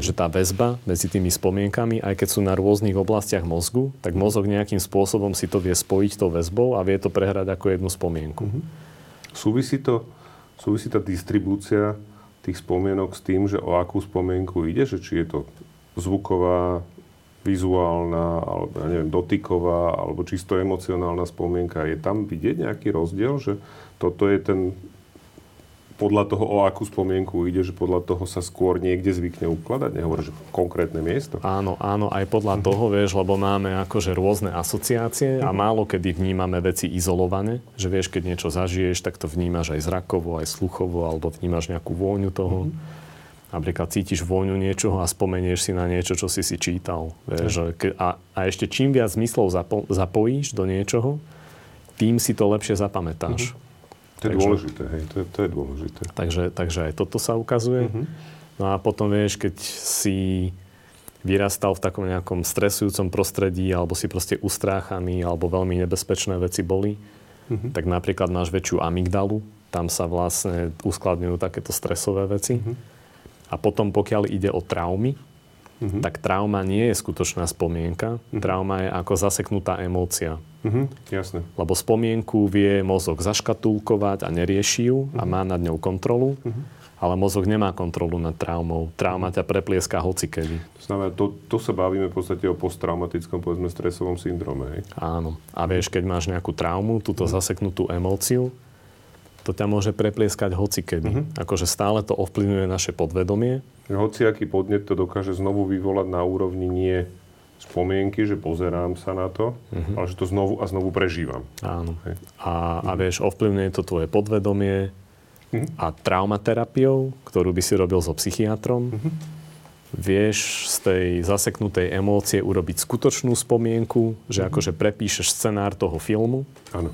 Že tá väzba medzi tými spomienkami, aj keď sú na rôznych oblastiach mozgu, tak mozog nejakým spôsobom si to vie spojiť tou väzbou a vie to prehrať ako jednu spomienku. Súvisí tá distribúcia tých spomienok s tým, že o akú spomienku ide? Že či je to zvuková, vizuálna, alebo ja neviem, dotyková, alebo čisto emocionálna spomienka? Je tam vidieť nejaký rozdiel, že toto je ten... podľa toho, o akú spomienku ide, že podľa toho sa skôr niekde zvykne ukladať? Nehovoríš konkrétne miesto? Áno, aj podľa toho, vieš, lebo máme akože rôzne asociácie a málo kedy vnímame veci izolované. Že vieš, keď niečo zažiješ, tak to vnímaš aj zrakovo, aj sluchovo, alebo vnímaš nejakú vôňu toho. Napríklad cítiš vôňu niečoho a spomenieš si na niečo, čo si čítal. Vieš, a ešte čím viac zmyslov zapojíš do niečoho, tým si to lepšie zapamätáš. To je dôležité, hej, to je dôležité. Takže aj toto sa ukazuje. No a potom vieš, keď si vyrastal v takom nejakom stresujúcom prostredí, alebo si proste ustráchaný, alebo veľmi nebezpečné veci boli, tak napríklad máš väčšiu amygdalu, tam sa vlastne uskladňujú takéto stresové veci. A potom, pokiaľ ide o traumy, tak trauma nie je skutočná spomienka. Trauma je ako zaseknutá emócia. Jasné. Lebo spomienku vie mozog zaškatulkovať a nerieši ju a má nad ňou kontrolu, ale mozog nemá kontrolu nad traumou. Trauma ťa preplieska hocikedy. To znamená, to sa bavíme v podstate o posttraumatickom, povedzme, stresovom syndróme. Hej? Áno. A vieš, keď máš nejakú traumu, túto zaseknutú emóciu, to ťa môže preplieskať hocikedy. Akože stále to ovplyvňuje naše podvedomie. Hociaký podnet to dokáže znovu vyvolať na úrovni nie spomienky, že pozerám sa na to, ale že to znovu a znovu prežívam. Áno. Okay. A vieš, ovplyvňuje to tvoje podvedomie a traumaterapiou, ktorú by si robil so psychiatrom, vieš z tej zaseknutej emócie urobiť skutočnú spomienku, že akože prepíšeš scenár toho filmu. Áno.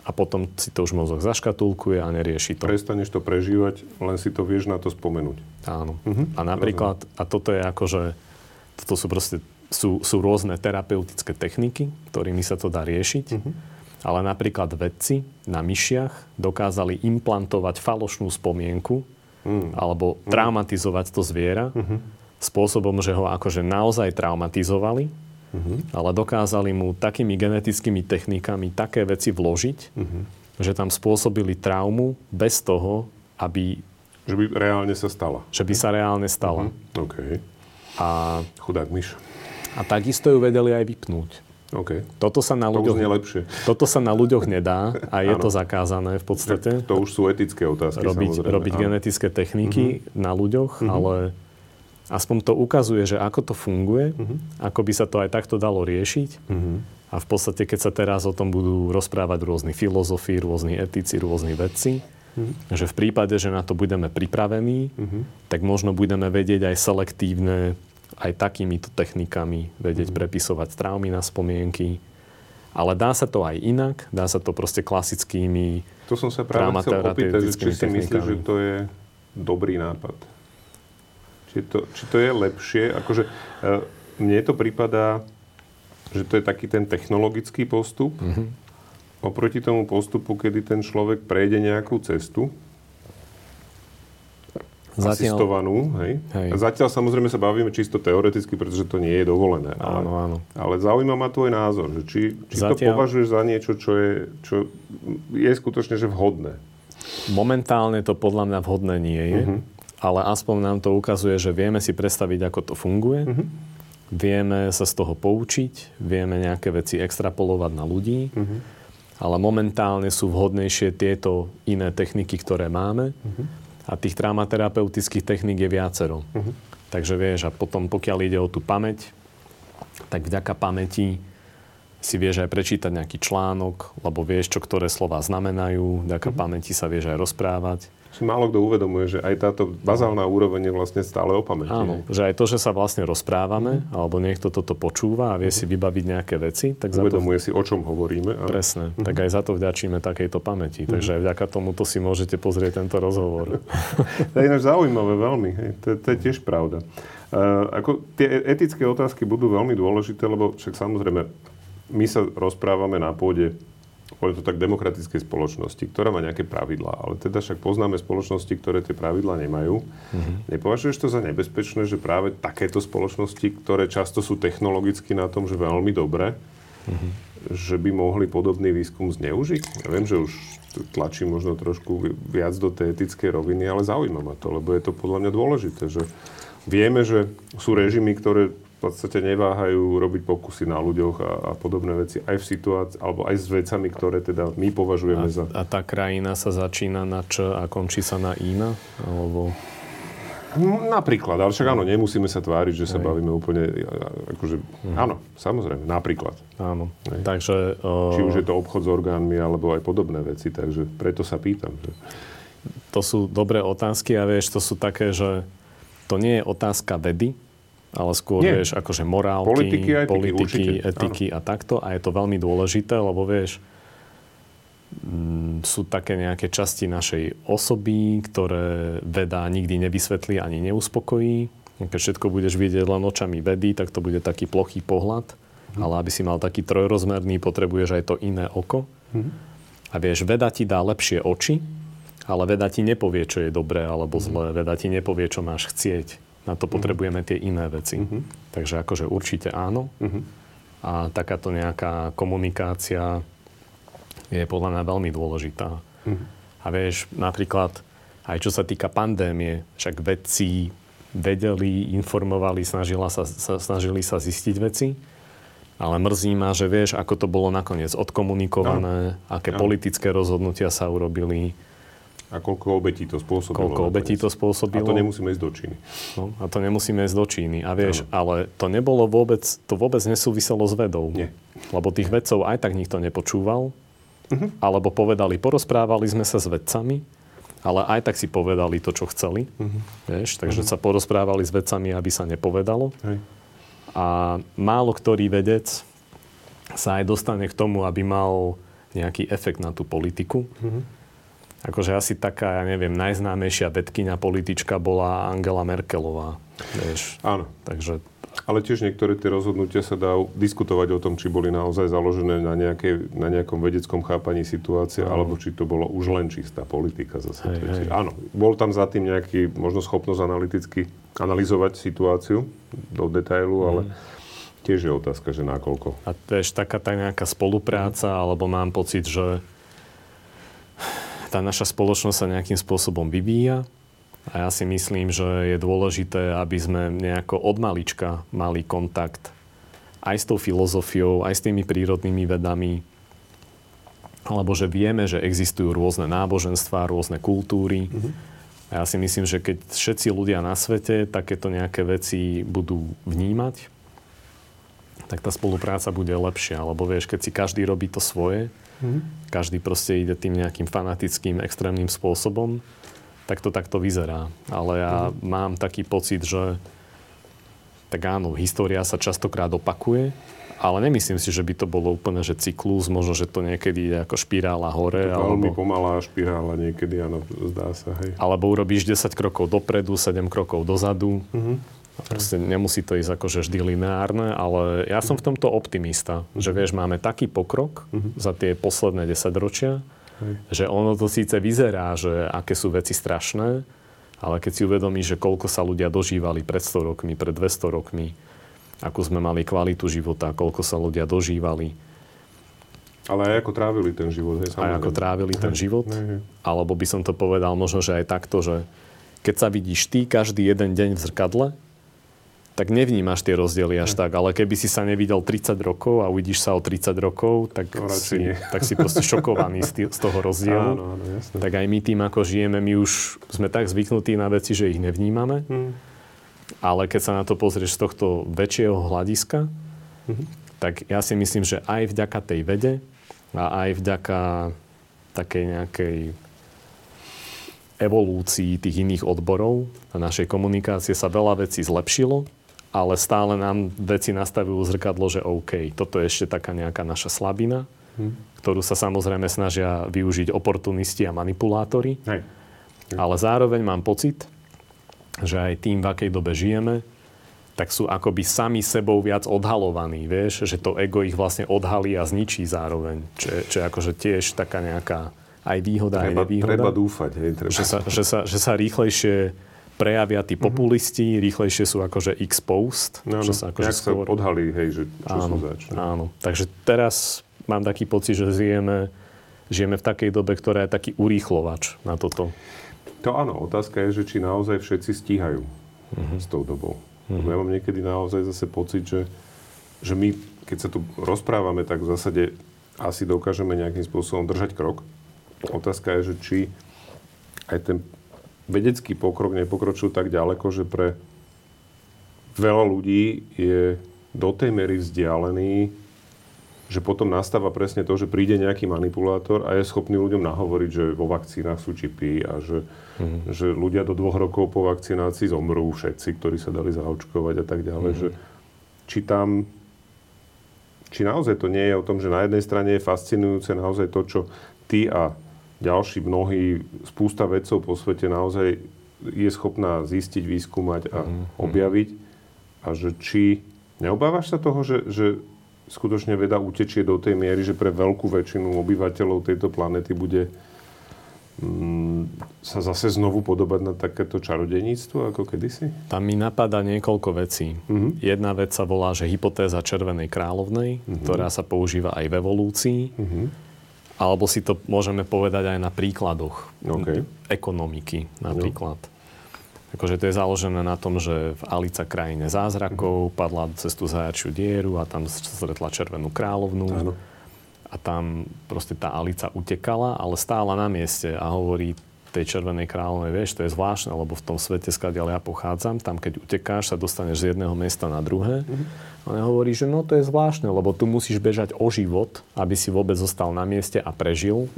A potom si to už mozog zaškatulkuje a nerieši to. Prestaneš to prežívať, len si to vieš na to spomenúť. Áno. A napríklad, a toto je akože, toto sú proste, sú rôzne terapeutické techniky, ktorými sa to dá riešiť. Ale napríklad vedci na myšiach dokázali implantovať falošnú spomienku alebo traumatizovať to zviera spôsobom, že ho akože naozaj traumatizovali. Ale dokázali mu takými genetickými technikami také veci vložiť, že tam spôsobili traumu bez toho, aby... Že by reálne sa stala. Že by sa reálne stala. OK. A... Chudák myš. A takisto ju vedeli aj vypnúť. OK. Toto sa na ľuďoch nedá a je to zakázané v podstate. To už sú etické otázky, samozrejme. Robiť genetické techniky na ľuďoch, ale... Aspoň to ukazuje, že ako to funguje, ako by sa to aj takto dalo riešiť. A v podstate, keď sa teraz o tom budú rozprávať rôzni filozofi, rôzni etici, rôzni vedci, že v prípade, že na to budeme pripravení, tak možno budeme vedieť aj selektívne, aj takýmito technikami vedieť prepisovať traumy na spomienky. Ale dá sa to aj inak, dá sa to proste klasickými traumaterapeutickými technikami. To som sa práve chcel opýtať, či si myslíš, že to je dobrý nápad? Či to je lepšie? Akože, mne to prípada, že to je taký ten technologický postup oproti tomu postupu, kedy ten človek prejde nejakú cestu asistovanú. Hej. Zatiaľ samozrejme sa bavíme čisto teoreticky, pretože to nie je dovolené. Áno, áno. Ale zaujíma ma tvoj názor, že či zatiaľ to považuješ za niečo, čo je skutočne že vhodné. Momentálne to podľa mňa vhodné nie je, ale aspoň nám to ukazuje, že vieme si predstaviť, ako to funguje. Vieme sa z toho poučiť, vieme nejaké veci extrapolovať na ľudí, ale momentálne sú vhodnejšie tieto iné techniky, ktoré máme a tých traumaterapeutických techník je viacero. Takže vieš, a potom pokiaľ ide o tú pamäť, tak vďaka pamäti si vieš aj prečítať nejaký článok, lebo vieš, čo ktoré slová znamenajú, vďaka pamäti sa vieš aj rozprávať. Čiže málo kto uvedomuje, že aj táto bazálna úroveň je vlastne stále o pamäti. Áno, že aj to, že sa vlastne rozprávame, alebo niekto toto počúva a vie si vybaviť nejaké veci, tak uvedomuje si, o čom hovoríme. Ale... Presne. Tak aj za to vďačíme takejto pamäti. Takže aj vďaka tomuto si môžete pozrieť tento rozhovor. To je ináč zaujímavé veľmi. To je tiež pravda. Ako tie etické otázky budú veľmi dôležité, lebo však samozrejme my sa rozprávame na pôde to tak demokratickej spoločnosti, ktorá má nejaké pravidlá. Ale teda však poznáme spoločnosti, ktoré tie pravidlá nemajú. Nepovažuješ to za nebezpečné, že práve takéto spoločnosti, ktoré často sú technologicky na tom, že veľmi dobré, že by mohli podobný výskum zneužiť? Ja viem, že už tlačí možno trošku viac do tej etickej roviny, ale zaujíma ma to, lebo je to podľa mňa dôležité, že vieme, že sú režimy, ktoré v podstate neváhajú robiť pokusy na ľuďoch a podobné veci aj v situácii, alebo aj s vecami, ktoré teda my považujeme za... A tá krajina sa začína na Č a končí sa na Ína? Alebo... Napríklad, ale však áno, nemusíme sa tváriť, že sa bavíme úplne, akože, áno, samozrejme, napríklad. Áno, takže... Či už je to obchod s orgánmi, alebo aj podobné veci, takže preto sa pýtam. Že... To sú dobré otázky a vieš, to sú také, že to nie je otázka vedy, ale skôr, vieš, akože morálky, politiky etiky a takto. A je to veľmi dôležité, lebo vieš, sú také nejaké časti našej osoby, ktoré veda nikdy nevysvetlí ani neuspokojí. Keď všetko budeš vidieť len očami vedy, tak to bude taký plochý pohľad. Ale aby si mal taký trojrozmerný, potrebuješ aj to iné oko. A vieš, veda ti dá lepšie oči, ale veda ti nepovie, čo je dobré alebo zlé. Veda ti nepovie, čo máš chcieť. Na to potrebujeme tie iné veci. Takže akože určite áno. A takáto nejaká komunikácia je podľa mňa veľmi dôležitá. A vieš, napríklad, aj čo sa týka pandémie, však vedci vedeli, informovali, snažili sa zistiť veci, ale mrzí ma, že vieš, ako to bolo nakoniec odkomunikované, aké politické rozhodnutia sa urobili, a koľko obetí to spôsobilo. A to nemusíme ísť do Číny. A vieš, ale to nebolo vôbec nesúviselo s vedou. Nie. Lebo tých vedcov aj tak nikto nepočúval. Alebo povedali, porozprávali sme sa s vedcami, ale aj tak si povedali to, čo chceli. Vieš, takže sa porozprávali s vedcami, aby sa nepovedalo. A málo ktorý vedec sa aj dostane k tomu, aby mal nejaký efekt na tú politiku. Akože asi taká, ja neviem, najznámejšia vedkyňa politička bola Angela Merkelová. Vieš. Áno. Takže... Ale tiež niektoré tie rozhodnutia sa dá diskutovať o tom, či boli naozaj založené na nejakom vedeckom chápaní situácie, alebo či to bolo už len čistá politika. Zase. Áno, bol tam za tým nejaký, možno schopnosť analyticky analyzovať situáciu do detailu, ale... tiež je otázka, že nakoľko. A vieš, taká tá nejaká spolupráca, alebo mám pocit, že... Tá naša spoločnosť sa nejakým spôsobom vyvíja a ja si myslím, že je dôležité, aby sme nejako od malička mali kontakt aj s tou filozofiou, aj s tými prírodnými vedami, alebo že vieme, že existujú rôzne náboženstvá, rôzne kultúry. A ja si myslím, že keď všetci ľudia na svete takéto nejaké veci budú vnímať, tak tá spolupráca bude lepšia, lebo vieš, keď si každý robí to svoje, každý proste ide tým nejakým fanatickým, extrémnym spôsobom, tak to takto vyzerá. Ale ja mám taký pocit, že tak áno, história sa častokrát opakuje, ale nemyslím si, že by to bolo úplne, že cyklus, možno, že to niekedy ide ako špirála hore. To veľmi alebo... pomalá špirála niekedy, áno, zdá sa, hej. Alebo urobíš 10 krokov dopredu, 7 krokov dozadu. Proste nemusí to ísť akože vždy lineárne, ale ja som v tomto optimista, že vieš, máme taký pokrok za tie posledné 10 ročia, že ono to síce vyzerá, že aké sú veci strašné, Ale keď si uvedomíš, že koľko sa ľudia dožívali pred 100 rokmi, pred 200 rokmi, ako sme mali kvalitu života, koľko sa ľudia dožívali. Ale aj ako trávili ten život. Hej, aj ako trávili ten život. Alebo by som to povedal možno, že aj takto, že keď sa vidíš ty každý jeden deň v zrkadle, tak nevnímaš tie rozdiely až tak. Ale keby si sa nevidel 30 rokov a uvidíš sa o 30 rokov, tak si proste šokovaný z toho rozdielu. Áno, jasne. Tak aj my tým, ako žijeme, my už sme tak zvyknutí na veci, že ich nevnímame. Ale keď sa na to pozrieš z tohto väčšieho hľadiska, tak ja si myslím, že aj vďaka tej vede a aj vďaka takej nejakej evolúcii tých iných odborov a našej komunikácie sa veľa vecí zlepšilo, ale stále nám veci nastavujú zrkadlo, že OK, toto je ešte taká nejaká naša slabina, ktorú sa samozrejme snažia využiť oportunisti a manipulátori. Hej. Ale zároveň mám pocit, že aj tým, v akej dobe žijeme, tak sú akoby sami sebou viac odhalovaní, vieš? Že to ego ich vlastne odhalí a zničí zároveň. Čo je akože tiež taká nejaká aj výhoda, aj nevýhoda. Treba dúfať. Hej, treba. Že sa rýchlejšie prejavia tí populisti, rýchlejšie sú akože exposed. No, že sa akože skôr sa odhalí, hej, že čo sú zač. Áno. Takže teraz mám taký pocit, že žijeme v takej dobe, ktorá je taký urýchlovač na toto. To áno, otázka je, že či naozaj všetci stíhajú s tou dobou. Ja mám niekedy naozaj zase pocit, že my, keď sa tu rozprávame, tak v zásade asi dokážeme nejakým spôsobom držať krok. Otázka je, že či aj ten vedecký pokrok nepokročil tak ďaleko, že pre veľa ľudí je do tej miery vzdialený, že potom nastáva presne to, že príde nejaký manipulátor a je schopný ľuďom nahovoriť, že vo vakcínach sú čipy a že ľudia do 2 rokov po vakcinácii zomrú všetci, ktorí sa dali zaočkovať a tak ďalej. Že či naozaj to nie je o tom, že na jednej strane je fascinujúce naozaj to, čo ty a ďalší mnohí, spústa vedcov po svete naozaj je schopná zistiť, vyskúmať a objaviť. A že či neobávaš sa toho, že skutočne veda utečie do tej miery, že pre veľkú väčšinu obyvateľov tejto planety bude sa zase znovu podobať na takéto čarodejníctvo ako kedysi? Tam mi napadá niekoľko vecí. Jedna vec sa volá, že hypotéza Červenej kráľovnej, ktorá sa používa aj v evolúcii. Alebo si to môžeme povedať aj na príkladoch ekonomiky napríklad. Akože to je založené na tom, že v Alica krajine zázrakov padla cez tú zajačiu dieru a tam stretla Červenú kráľovnú. Áno. A tam proste tá Alica utekala, ale stála na mieste a hovorí tej Červenej kráľovnej, vieš, to je zvláštne, lebo v tom svete, skadiaľ ja pochádzam, tam keď utekáš, sa dostaneš z jedného mesta na druhé. Ona hovorí, že no to je zvláštne, lebo tu musíš bežať o život, aby si vôbec zostal na mieste a prežil.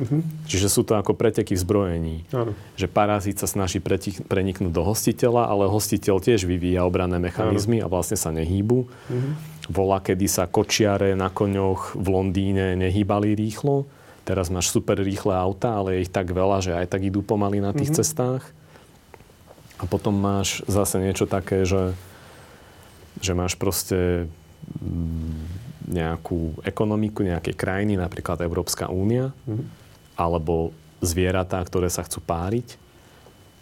Čiže sú to ako preteky v zbrojení. Áno. Že parazit sa snaží preniknúť do hostiteľa, ale hostiteľ tiež vyvíja obranné mechanizmy a vlastne sa nehýbu. Volá, kedy sa kočiare na koňoch v Londýne nehýbali rýchlo. Teraz máš super rýchle auta, ale je ich tak veľa, že aj tak idú pomaly na tých cestách. A potom máš zase niečo také, že máš proste nejakú ekonomiku, nejaké krajiny, napríklad Európska únia, alebo zvieratá, ktoré sa chcú páriť,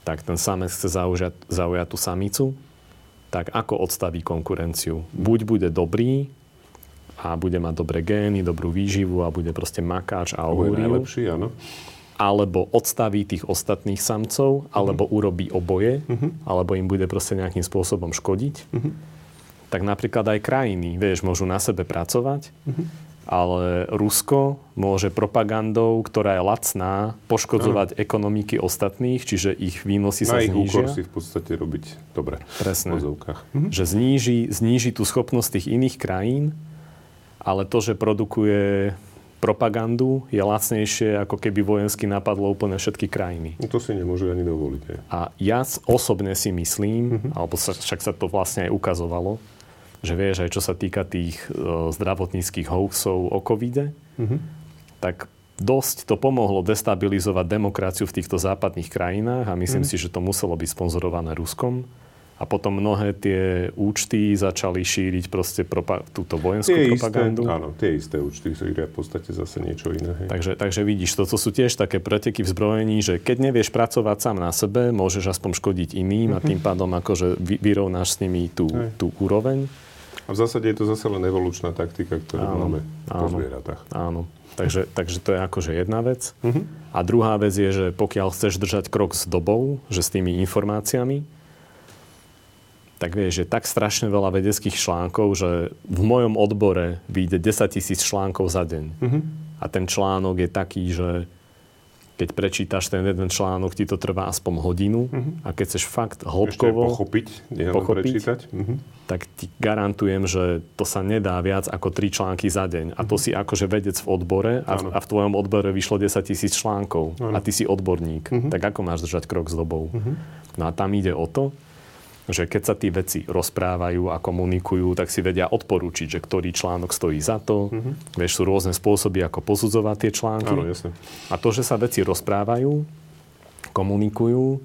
tak ten samec chce zaujať tú samicu, tak ako odstaví konkurenciu? Buď bude dobrý, a bude mať dobré gény, dobrú výživu a bude proste makáč a ohúriu. Najlepší, áno. Alebo odstaví tých ostatných samcov, alebo urobí oboje, alebo im bude proste nejakým spôsobom škodiť. Tak napríklad aj krajiny, vieš, môžu na sebe pracovať, ale Rusko môže propagandou, ktorá je lacná, poškodzovať ekonomiky ostatných, čiže ich výnosy sa znížia. Na ich úkor si v podstate robiť dobre. Presne. Že zníži tú schopnosť tých iných krajín, ale to, že produkuje propagandu, je lacnejšie, ako keby vojensky napadlo úplne všetky krajiny. No to si nemôžu ani dovoliť. Aj. A ja osobne si myslím, alebo však sa to vlastne aj ukazovalo, že vieš, aj čo sa týka tých zdravotníckych hoaxov o covide, tak dosť to pomohlo destabilizovať demokraciu v týchto západných krajinách a myslím si, že to muselo byť sponzorované Ruskom. A A potom mnohé tie účty začali šíriť proste túto vojenskú propagandu. Áno, tie isté účty, ktoré v podstate zase niečo iné. Takže vidíš, toto sú tiež také preteky v zbrojení, že keď nevieš pracovať sám na sebe, môžeš aspoň škodiť iným a tým pádom akože vyrovnáš s nimi tú úroveň. A v zásade je to zase len evolučná taktika, ktorú máme po zvieratách. Áno. Takže to je akože jedna vec. Uh-huh. A druhá vec je, že pokiaľ chceš držať krok s dobou, že s tými informáciami, tak vieš, že tak strašne veľa vedeckých článkov, že v mojom odbore vyjde 10 000 článkov za deň. Uh-huh. A ten článok je taký, že keď prečítaš ten jeden článok, ti to trvá aspoň hodinu. Uh-huh. A keď chceš fakt hĺbkovo pochopiť, prečítať. Uh-huh. Tak ti garantujem, že to sa nedá viac ako 3 články za deň. Uh-huh. A to si akože vedec v odbore a v tvojom odbore vyšlo 10 000 článkov. Ano. A ty si odborník. Uh-huh. Tak ako máš držať krok s dobou? Uh-huh. No a tam ide o to, že keď sa tí veci rozprávajú a komunikujú, tak si vedia odporúčiť, že ktorý článok stojí za to. Mm-hmm. Vieš, sú rôzne spôsoby, ako posudzovať tie články. Áno, jasne. A to, že sa veci rozprávajú, komunikujú,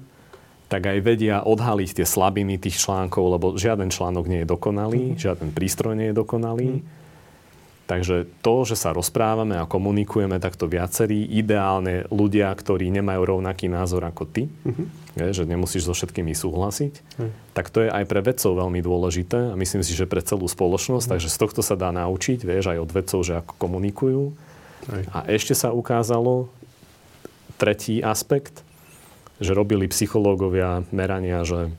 tak aj vedia odhaliť tie slabiny tých článkov, lebo žiaden článok nie je dokonalý, mm-hmm. žiaden prístroj nie je dokonalý. Mm-hmm. Takže to, že sa rozprávame a komunikujeme takto viacerí, ideálne ľudia, ktorí nemajú rovnaký názor ako ty, je, že nemusíš so všetkými súhlasiť, tak to je aj pre vedcov veľmi dôležité a myslím si, že pre celú spoločnosť. Takže z tohto sa dá naučiť, vieš, aj od vedcov, že ako komunikujú. A ešte sa ukázalo tretí aspekt, že robili psychológovia merania, že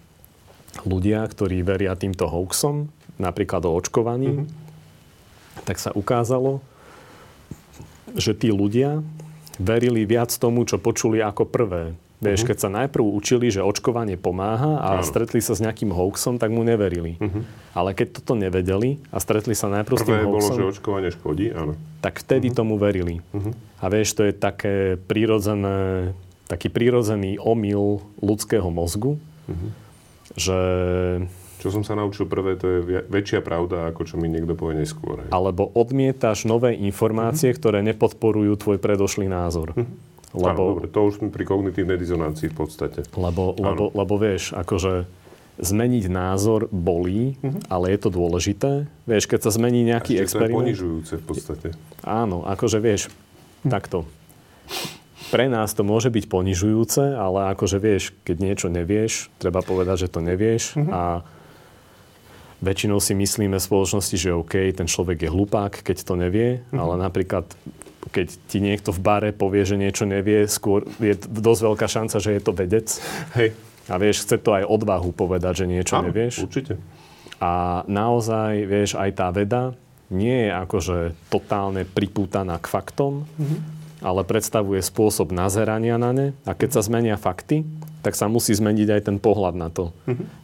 ľudia, ktorí veria týmto hoaxom, napríklad o očkovaní, tak sa ukázalo, že tí ľudia verili viac tomu, čo počuli ako prvé. Vieš, keď sa najprv učili, že očkovanie pomáha a stretli sa s nejakým hoaxom, tak mu neverili. Ale keď toto nevedeli a stretli sa najprv s tým hoaxom... Prvé bolo, že očkovanie škodí, áno. Tak vtedy tomu verili. A vieš, to je taký prírodzený omyl ľudského mozgu, že... Čo som sa naučil prvé, to je väčšia pravda, ako čo mi niekto povie neskôr. Hej. Alebo odmietaš nové informácie, ktoré nepodporujú tvoj predošlý názor. Lebo, áno, dobre, to už pri kognitívnej dizonancii v podstate. Lebo vieš, akože zmeniť názor bolí, ale je to dôležité. Vieš, keď sa zmení nejaký experiment... To je ponižujúce v podstate. Áno, akože vieš, takto. Pre nás to môže byť ponižujúce, ale akože vieš, keď niečo nevieš, treba povedať, že to nevieš a... Väčšinou si myslíme v spoločnosti, že OK, ten človek je hlupák, keď to nevie, ale napríklad, keď ti niekto v bare povie, že niečo nevie, skôr je dosť veľká šanca, že je to vedec. Hej. A vieš, chce to aj odvahu povedať, že niečo nevieš. Určite. A naozaj, vieš, aj tá veda nie je akože totálne pripútaná k faktom, ale predstavuje spôsob nazerania na ne. A keď sa zmenia fakty, tak sa musí zmeniť aj ten pohľad na to.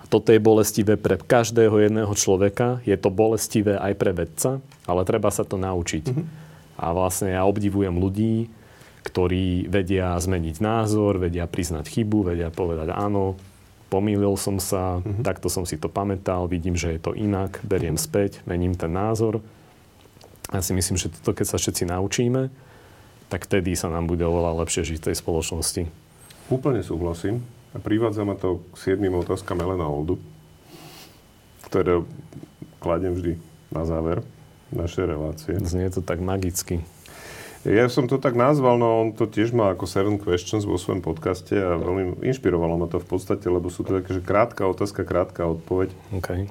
A toto je bolestivé pre každého jedného človeka, je to bolestivé aj pre vedca, ale treba sa to naučiť. A vlastne ja obdivujem ľudí, ktorí vedia zmeniť názor, vedia priznať chybu, vedia povedať áno, pomýlil som sa, takto som si to pamätal, vidím, že je to inak, beriem späť, mením ten názor. Ja si myslím, že toto, keď sa všetci naučíme, tak vtedy sa nám bude oveľa lepšie žiť v tej spoločnosti. Úplne súhlasím. A privádza ma to k 7. otázkam Elena Oldu, ktoré kladiem vždy na záver našej relácie. Znie to tak magicky. Ja som to tak nazval, no on to tiež má ako Seven Questions vo svojom podcaste a veľmi inšpirovalo ma to v podstate, lebo sú to také, že krátka otázka, krátka odpoveď. OK.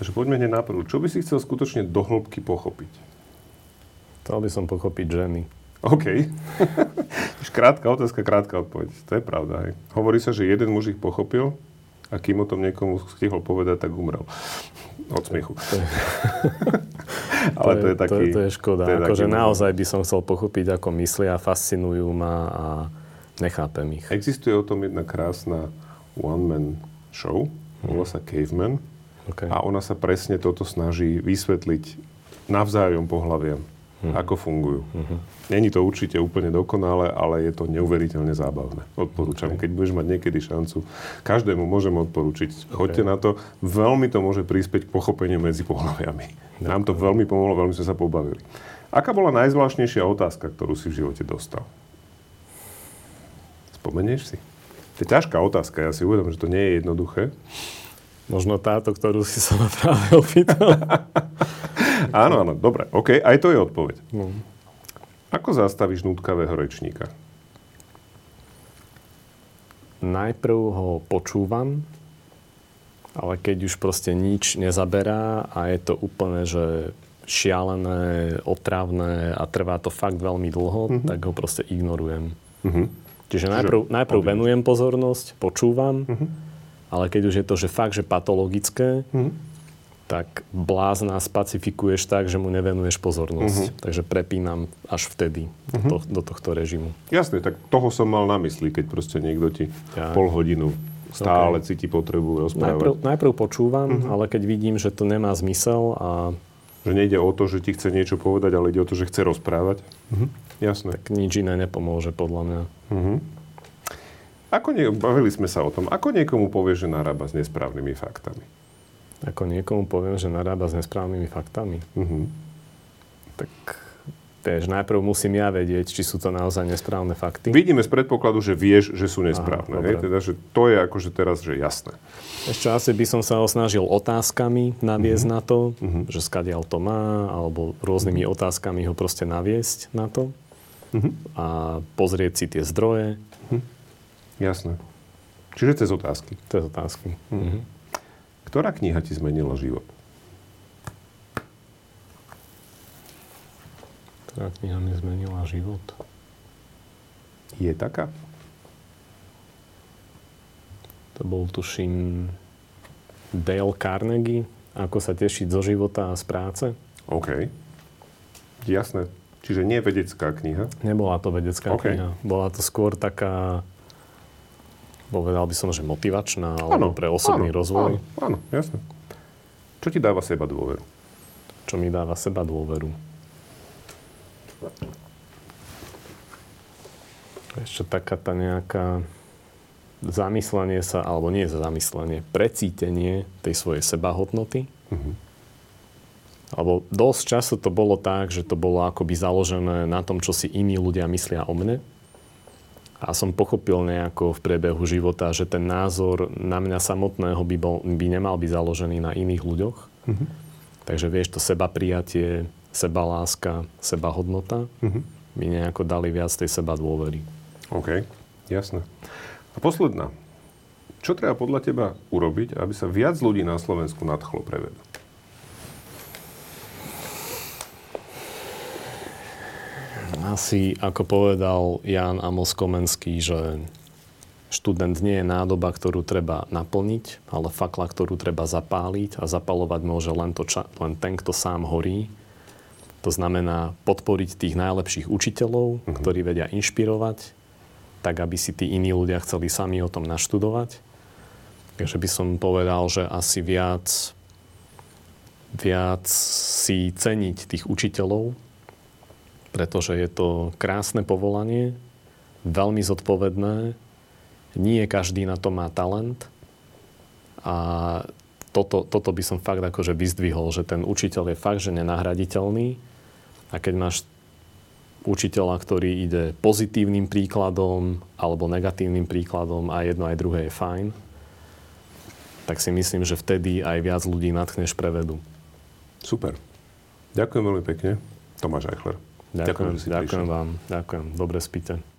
Takže poďme hneď na prvú. Čo by si chcel skutočne do hĺbky pochopiť? Chcel by som pochopiť ženy. OK. Krátka otázka, krátka odpoveď. To je pravda, hej. Hovorí sa, že jeden muž ich pochopil a kým o tom niekomu stihol povedať, tak umrel. Od smiechu. Ale to je taký... To je škoda. Akože naozaj by som chcel pochopiť, ako myslia, fascinujú ma a nechápem ich. Existuje o tom jedna krásna one-man show, volá sa Caveman. Okay. A ona sa presne toto snaží vysvetliť navzájom pohlaviam. Ako fungujú. Není to určite úplne dokonalé, ale je to neuveriteľne zábavné. Odporúčam. Keď budeš mať niekedy šancu, každému môžem odporúčiť. Choďte na to. Veľmi to môže prispieť k pochopeniu medzi pohľaviami. Nám to veľmi pomohlo, veľmi sme sa pobavili. Aká bola najzvláštnejšia otázka, ktorú si v živote dostal? Spomenieš si? To je ťažká otázka, ja si uvedomím, že to nie je jednoduché. Možno táto, ktorú si sa ma práve opýtal. Áno, áno, dobre, OK, aj to je odpoveď. No. Ako zastavíš nutkavého rečníka? Najprv ho počúvam, ale keď už proste nič nezaberá a je to úplne, že šialené, otrávne a trvá to fakt veľmi dlho, tak ho proste ignorujem. Čiže najprv venujem pozornosť, počúvam, ale keď už je to, že fakt, že patologické, tak blázna spacifikuješ tak, že mu nevenuješ pozornosť. Takže prepínam až vtedy do tohto režimu. Jasné, tak toho som mal na mysli, keď proste niekto ti pol hodinu stále cíti potrebu rozprávať. Najprv počúvam, ale keď vidím, že to nemá zmysel a... Že nejde o to, že ti chce niečo povedať, ale ide o to, že chce rozprávať. Jasné. Tak nič iné nepomôže, podľa mňa. Bavili sme sa o tom, ako niekomu povieš, že narába s nesprávnymi faktami? Ako niekomu poviem, že narába s nesprávnymi faktami? Tak tiež najprv musím ja vedieť, či sú to naozaj nesprávne fakty. Vidíme z predpokladu, že vieš, že sú nesprávne. Teda, že to je akože teraz že jasné. Ešte asi by som sa osnažil otázkami naviesť na to, že skadiaľ to má, alebo rôznymi otázkami ho proste naviesť na to a pozrieť si tie zdroje. Jasné. Čiže cez otázky. Cez otázky. Ktorá kniha ti zmenila život? Ktorá kniha mi zmenila život? Je taká? To bol, tuším, Dale Carnegie. Ako sa tešiť zo života a z práce. OK. Jasné. Čiže nie vedecká kniha? Nebola to vedecká kniha. Bola to skôr taká, povedal by som, že motivačná, alebo pre osobný rozvoj. Áno, jasné. Čo ti dáva seba dôveru? Čo mi dáva seba dôveru? Ešte taká tá nejaká zamyslenie sa, alebo nie zamyslenie, precítenie tej svojej sebahodnoty. Alebo dosť často to bolo tak, že to bolo akoby založené na tom, čo si iní ľudia myslia o mne. A som pochopil nejako v priebehu života, že ten názor na mňa samotného by nemal byť založený na iných ľuďoch. Takže vieš, to sebaprijatie, sebaláska, sebahodnota mi nejako dali viac tej seba dôvery. OK, jasné. A posledná. Čo treba podľa teba urobiť, aby sa viac ľudí na Slovensku nadchlo pre vedu? Asi, ako povedal Ján Amos Komenský, že študent nie je nádoba, ktorú treba naplniť, ale fakla, ktorú treba zapáliť, a zapalovať môže len ten, kto sám horí. To znamená podporiť tých najlepších učiteľov, ktorí vedia inšpirovať, tak aby si tí iní ľudia chceli sami o tom naštudovať. Takže by som povedal, že asi viac si ceniť tých učiteľov, pretože je to krásne povolanie, veľmi zodpovedné, nie každý na to má talent a toto by som fakt akože vyzdvihol, že ten učiteľ je fakt, že nenahraditeľný. A keď máš učiteľa, ktorý ide pozitívnym príkladom alebo negatívnym príkladom, a jedno aj druhé je fajn, tak si myslím, že vtedy aj viac ľudí natchneš pre vedu. Super. Ďakujem veľmi pekne. Tomáš Aichler. Ďakujem, že si prišiel. Ďakujem vám. Ďakujem. Dobre spíte.